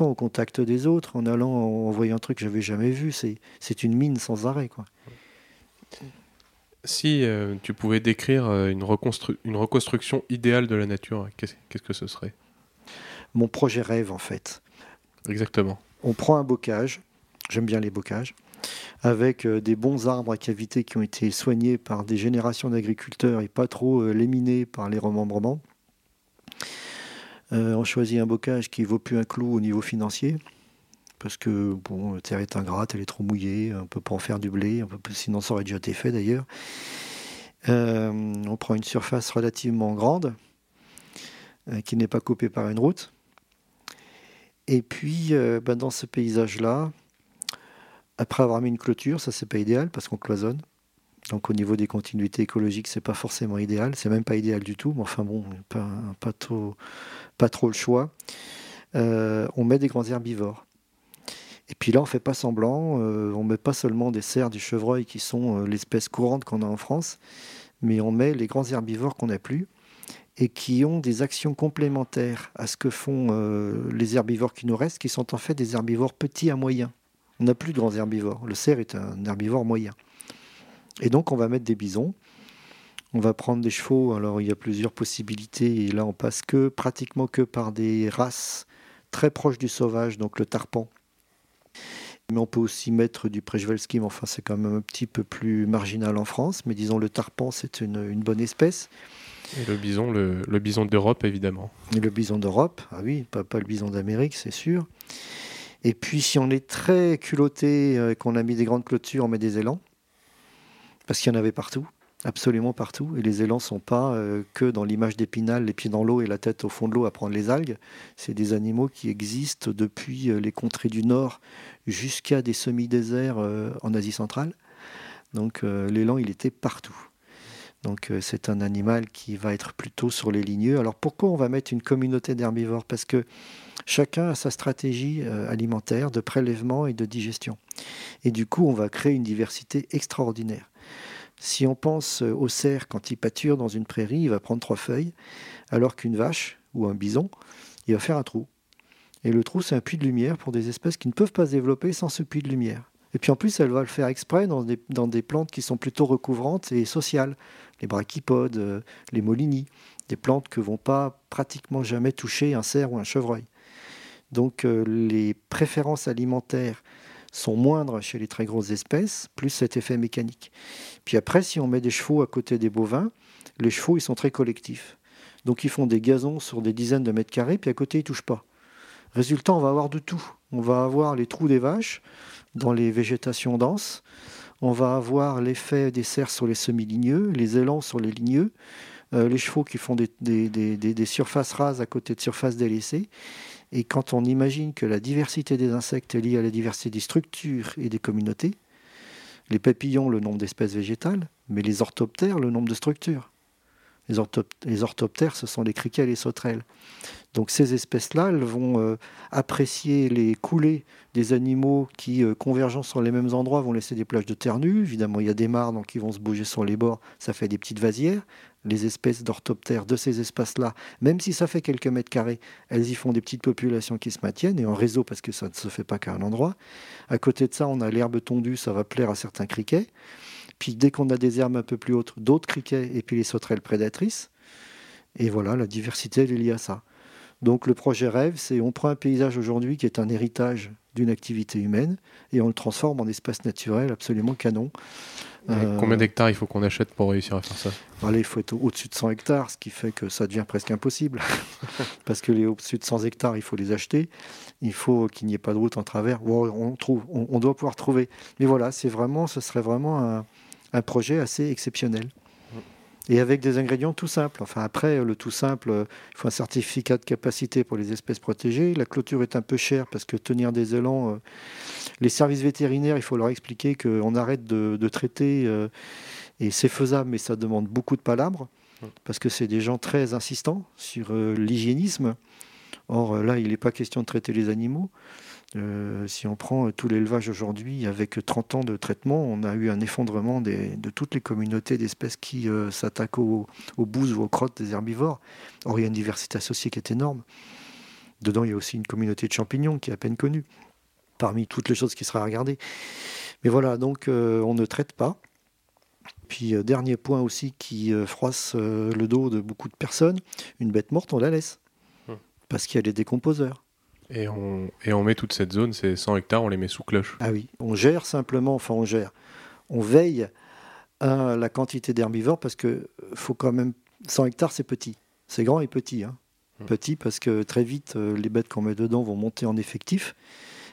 au contact des autres, en voyant un truc que j'avais jamais vu. C'est une mine sans arrêt, quoi. Si tu pouvais décrire une reconstruction idéale de la nature, qu'est-ce que ce serait ? Mon projet rêve, en fait. Exactement. On prend un bocage, j'aime bien les bocages, avec des bons arbres à cavité qui ont été soignés par des générations d'agriculteurs et pas trop léminés par les remembrements. On choisit un bocage qui ne vaut plus un clou au niveau financier, parce que bon, terre est ingrate, elle est trop mouillée, on ne peut pas en faire du blé, sinon ça aurait déjà été fait d'ailleurs. On prend une surface relativement grande, qui n'est pas coupée par une route. Et puis, dans ce paysage-là, après avoir mis une clôture, ça c'est pas idéal parce qu'on cloisonne. Donc au niveau des continuités écologiques, c'est pas forcément idéal, c'est même pas idéal du tout, mais enfin bon, pas trop le choix. On met des grands herbivores. Et puis là, on fait pas semblant, on met pas seulement des cerfs, des chevreuils qui sont l'espèce courante qu'on a en France, mais on met les grands herbivores qu'on n'a plus et qui ont des actions complémentaires à ce que font les herbivores qui nous restent, qui sont en fait des herbivores petits à moyens. On n'a plus de grands herbivores. Le cerf est un herbivore moyen. Et donc, on va mettre des bisons. On va prendre des chevaux. Alors, il y a plusieurs possibilités. Et là, on passe pratiquement que par des races très proches du sauvage, donc le tarpan. Mais on peut aussi mettre du Przewalski, mais enfin, c'est quand même un petit peu plus marginal en France. Mais disons, le tarpan, c'est une bonne espèce. Et le bison, le bison d'Europe, évidemment. Et le bison d'Europe, ah oui, pas le bison d'Amérique, c'est sûr. Et puis, si on est très culotté et qu'on a mis des grandes clôtures, on met des élans. Parce qu'il y en avait partout, absolument partout. Et les élans ne sont pas que dans l'image d'Épinal, les pieds dans l'eau et la tête au fond de l'eau à prendre les algues. C'est des animaux qui existent depuis les contrées du Nord jusqu'à des semi-déserts en Asie centrale. Donc l'élan, il était partout. Donc c'est un animal qui va être plutôt sur les ligneux. Alors pourquoi on va mettre une communauté d'herbivores ? Parce que chacun a sa stratégie alimentaire de prélèvement et de digestion. Et du coup, on va créer une diversité extraordinaire. Si on pense au cerf, quand il pâture dans une prairie, il va prendre 3 feuilles, alors qu'une vache ou un bison, il va faire un trou. Et le trou, c'est un puits de lumière pour des espèces qui ne peuvent pas se développer sans ce puits de lumière. Et puis en plus, elle va le faire exprès dans des plantes qui sont plutôt recouvrantes et sociales. Les brachypodes, les molinies, des plantes que ne vont pas pratiquement jamais toucher un cerf ou un chevreuil. Donc les préférences alimentaires sont moindres chez les très grosses espèces, plus cet effet mécanique. Puis après, si on met des chevaux à côté des bovins, les chevaux, ils sont très collectifs. Donc ils font des gazons sur des dizaines de mètres carrés, puis à côté, ils ne touchent pas. Résultat, on va avoir de tout. On va avoir les trous des vaches dans les végétations denses. On va avoir l'effet des cerfs sur les semi-ligneux, les élans sur les ligneux, les chevaux qui font des surfaces rases à côté de surfaces délaissées. Et quand on imagine que la diversité des insectes est liée à la diversité des structures et des communautés, les papillons, le nombre d'espèces végétales, mais les orthoptères, le nombre de structures. Les orthoptères, ce sont les criquets et les sauterelles. Donc ces espèces-là, elles vont apprécier les coulées des animaux qui, convergeant sur les mêmes endroits, vont laisser des plages de terre nue. Évidemment, il y a des mares, donc ils vont se bouger sur les bords, ça fait des petites vasières. Les espèces d'orthoptères de ces espaces-là, même si ça fait quelques mètres carrés, elles y font des petites populations qui se maintiennent, et en réseau, parce que ça ne se fait pas qu'à un endroit. À côté de ça, on a l'herbe tondue, ça va plaire à certains criquets. Puis dès qu'on a des herbes un peu plus hautes, d'autres criquets, et puis les sauterelles prédatrices. Et voilà, la diversité, elle est liée à ça. Donc le projet rêve, c'est on prend un paysage aujourd'hui qui est un héritage d'une activité humaine et on le transforme en espace naturel absolument canon. Combien d'hectares il faut qu'on achète pour réussir à faire ça ? Allez, il faut être au-dessus de 100 hectares, ce qui fait que ça devient presque impossible. Parce que les au-dessus de 100 hectares, il faut les acheter. Il faut qu'il n'y ait pas de route en travers. On doit pouvoir trouver. Mais voilà, ce serait vraiment un projet assez exceptionnel. et avec des ingrédients tout simples. Enfin, après, le tout simple, il faut un certificat de capacité pour les espèces protégées. La clôture est un peu chère parce que tenir des élans, les services vétérinaires, il faut leur expliquer qu'on arrête de traiter, et c'est faisable, mais ça demande beaucoup de palabres, parce que c'est des gens très insistants sur l'hygiénisme. Or, là, il n'est pas question de traiter les animaux. Si on prend tout l'élevage aujourd'hui, avec 30 ans de traitement, on a eu un effondrement de toutes les communautés d'espèces qui s'attaquent aux bouses ou aux crottes des herbivores. Or, il y a une diversité associée qui est énorme. Dedans, il y a aussi une communauté de champignons qui est à peine connue, parmi toutes les choses qui seraient à regarder. Mais voilà, donc on ne traite pas. Puis, dernier point aussi qui froisse le dos de beaucoup de personnes, une bête morte, on la laisse, parce qu'il y a les décomposeurs. Et on met toute cette zone, ces 100 hectares, on les met sous cloche. Ah oui, on gère simplement, enfin on gère. On veille à la quantité d'herbivores parce que faut quand même... 100 hectares, c'est petit. C'est grand et petit. Hein. Petit parce que très vite, les bêtes qu'on met dedans vont monter en effectif.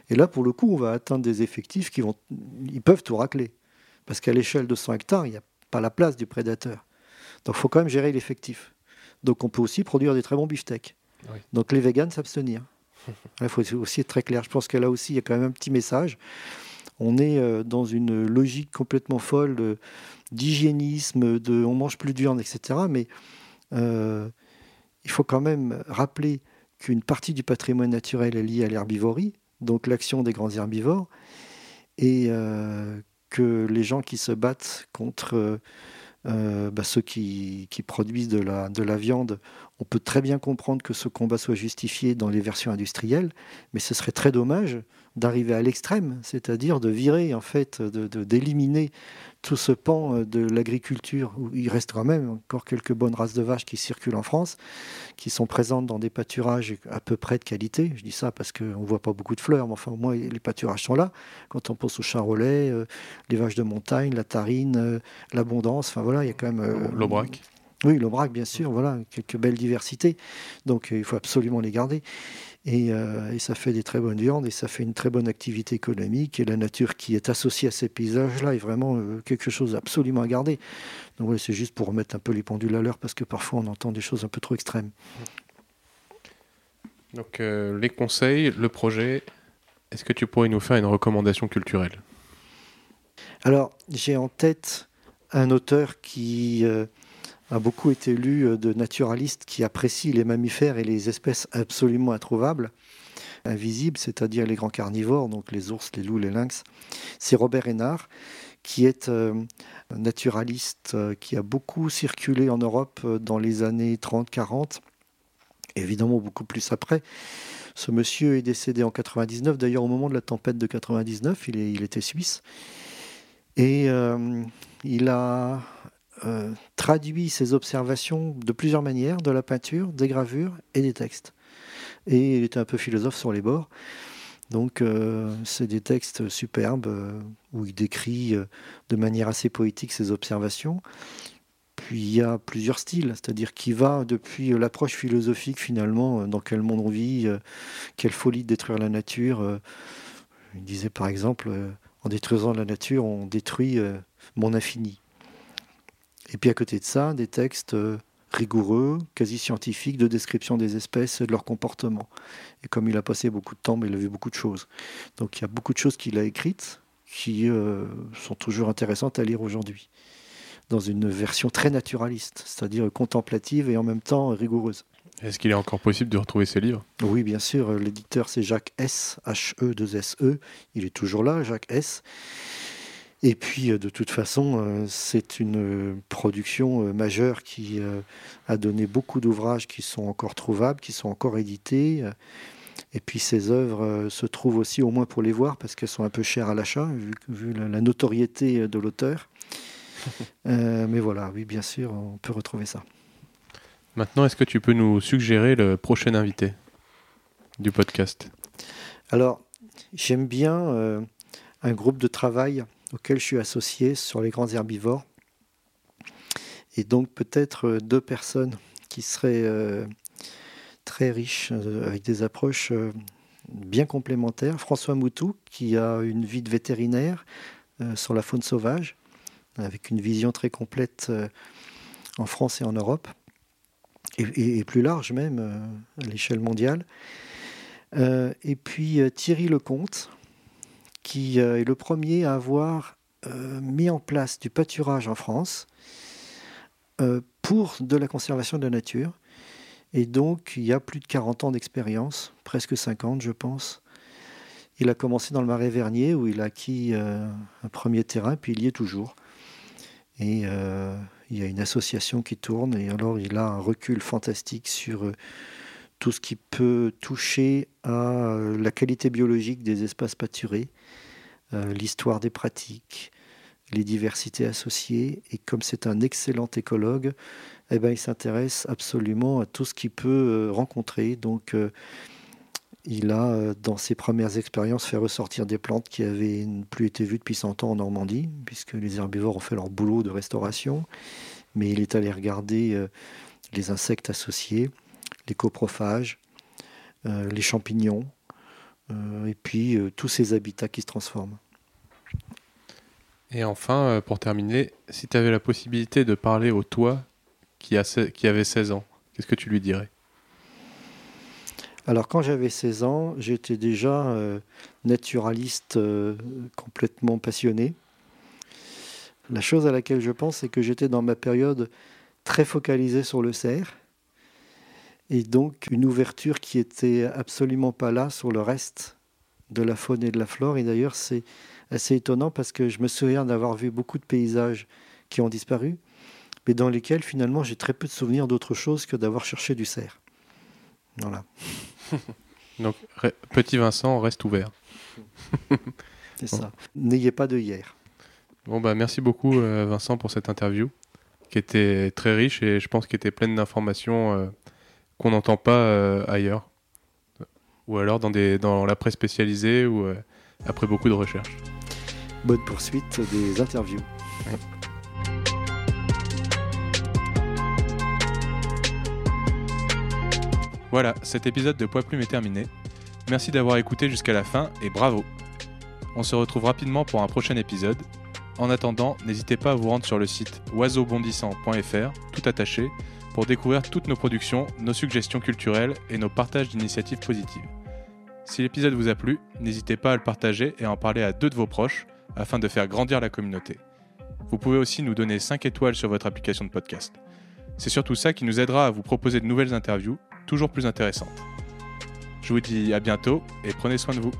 Et là, pour le coup, on va atteindre des effectifs qui vont... Ils peuvent tout racler. Parce qu'à l'échelle de 100 hectares, il n'y a pas la place du prédateur. Donc, il faut quand même gérer l'effectif. Donc, on peut aussi produire des très bons beefsteaks. Oui. Donc, les véganes s'abstenir. Il faut aussi être très clair. Je pense que là aussi, il y a quand même un petit message. On est dans une logique complètement folle d'hygiénisme, de on mange plus de viande, etc. Mais il faut quand même rappeler qu'une partie du patrimoine naturel est liée à l'herbivorie, donc l'action des grands herbivores, et que les gens qui se battent contre ceux qui produisent de la viande, on peut très bien comprendre que ce combat soit justifié dans les versions industrielles, mais ce serait très dommage d'arriver à l'extrême, c'est-à-dire de virer, en fait, d'éliminer tout ce pan de l'agriculture, où il reste quand même encore quelques bonnes races de vaches qui circulent en France, qui sont présentes dans des pâturages à peu près de qualité. Je dis ça parce qu'on ne voit pas beaucoup de fleurs, mais enfin, au moins, les pâturages sont là. Quand on pense aux charolais, les vaches de montagne, la tarine, l'abondance, enfin voilà, il y a quand même... l'aubrac. Oui, l'aubrac, bien sûr, voilà, quelques belles diversités. Donc, il faut absolument les garder. Et ça fait des très bonnes viandes et ça fait une très bonne activité économique. Et la nature qui est associée à ces paysages-là est vraiment quelque chose absolument à garder. Donc, ouais, c'est juste pour remettre un peu les pendules à l'heure parce que parfois, on entend des choses un peu trop extrêmes. Donc, les conseils, le projet, est-ce que tu pourrais nous faire une recommandation culturelle ? Alors, j'ai en tête un auteur qui... a beaucoup été lu de naturalistes qui apprécient les mammifères et les espèces absolument introuvables, invisibles, c'est-à-dire les grands carnivores, donc les ours, les loups, les lynx. C'est Robert Hénard, qui est naturaliste, qui a beaucoup circulé en Europe dans les années 30-40, évidemment beaucoup plus après. Ce monsieur est décédé en 99, d'ailleurs au moment de la tempête de 99, il était suisse, et il a... traduit ses observations de plusieurs manières, de la peinture, des gravures et des textes. Et il était un peu philosophe sur les bords. Donc c'est des textes superbes où il décrit de manière assez poétique ses observations. Puis il y a plusieurs styles, c'est-à-dire qui va depuis l'approche philosophique finalement, dans quel monde on vit, quelle folie de détruire la nature. Il disait par exemple, en détruisant la nature, on détruit mon infini. Et puis à côté de ça, des textes rigoureux, quasi scientifiques, de description des espèces et de leur comportement. Et comme il a passé beaucoup de temps, mais il a vu beaucoup de choses. Donc il y a beaucoup de choses qu'il a écrites qui sont toujours intéressantes à lire aujourd'hui, dans une version très naturaliste, c'est-à-dire contemplative et en même temps rigoureuse. Est-ce qu'il est encore possible de retrouver ces livres ? Oui, bien sûr. L'éditeur, c'est Jacques S., H-E-2-S-E. Il est toujours là, Jacques S. Et puis, de toute façon, c'est une production majeure qui a donné beaucoup d'ouvrages qui sont encore trouvables, qui sont encore édités. Et puis, ces œuvres se trouvent aussi, au moins pour les voir, parce qu'elles sont un peu chères à l'achat, vu la notoriété de l'auteur. Mais voilà, oui, bien sûr, on peut retrouver ça. Maintenant, est-ce que tu peux nous suggérer le prochain invité du podcast ? Alors, j'aime bien un groupe de travail auquel je suis associé sur les grands herbivores. Et donc peut-être deux personnes qui seraient très riches, avec des approches bien complémentaires. François Moutou, qui a une vie de vétérinaire sur la faune sauvage, avec une vision très complète en France et en Europe, et plus large même, à l'échelle mondiale. Et puis Thierry Lecomte, qui est le premier à avoir mis en place du pâturage en France pour de la conservation de la nature. Et donc, il y a plus de 40 ans d'expérience, presque 50, je pense. Il a commencé dans le Marais Vernier, où il a acquis un premier terrain, puis il y est toujours. Et il y a une association qui tourne, et alors il a un recul fantastique sur tout ce qui peut toucher à la qualité biologique des espaces pâturés, l'histoire des pratiques, les diversités associées. Et comme c'est un excellent écologue, eh ben, il s'intéresse absolument à tout ce qu'il peut rencontrer. Donc, il a, dans ses premières expériences, fait ressortir des plantes qui n'avaient plus été vues depuis 100 ans en Normandie, puisque les herbivores ont fait leur boulot de restauration. Mais il est allé regarder les insectes associés, les coprophages, les champignons, et puis tous ces habitats qui se transforment. Et enfin, pour terminer, si tu avais la possibilité de parler au toi qui avait 16 ans, qu'est-ce que tu lui dirais ? Alors, quand j'avais 16 ans, j'étais déjà naturaliste complètement passionné. La chose à laquelle je pense, c'est que j'étais dans ma période très focalisée sur le cerf. Et donc, une ouverture qui n'était absolument pas là sur le reste de la faune et de la flore. Et d'ailleurs, c'est assez étonnant parce que je me souviens d'avoir vu beaucoup de paysages qui ont disparu, mais dans lesquels, finalement, j'ai très peu de souvenirs d'autre chose que d'avoir cherché du cerf. Voilà. Donc, petit Vincent, reste ouvert. C'est ça. N'ayez pas de hier. Bon, bah, merci beaucoup, Vincent, pour cette interview qui était très riche et je pense qui était pleine d'informations qu'on n'entend pas ailleurs. Ou alors dans la presse spécialisée ou après beaucoup de recherches. Bonne poursuite des interviews. Ouais. Voilà, cet épisode de Poids Plume est terminé. Merci d'avoir écouté jusqu'à la fin et bravo! On se retrouve rapidement pour un prochain épisode. En attendant, n'hésitez pas à vous rendre sur le site oiseaubondissant.fr, tout attaché, pour découvrir toutes nos productions, nos suggestions culturelles et nos partages d'initiatives positives. Si l'épisode vous a plu, n'hésitez pas à le partager et à en parler à 2 de vos proches afin de faire grandir la communauté. Vous pouvez aussi nous donner 5 étoiles sur votre application de podcast. C'est surtout ça qui nous aidera à vous proposer de nouvelles interviews toujours plus intéressantes. Je vous dis à bientôt et prenez soin de vous.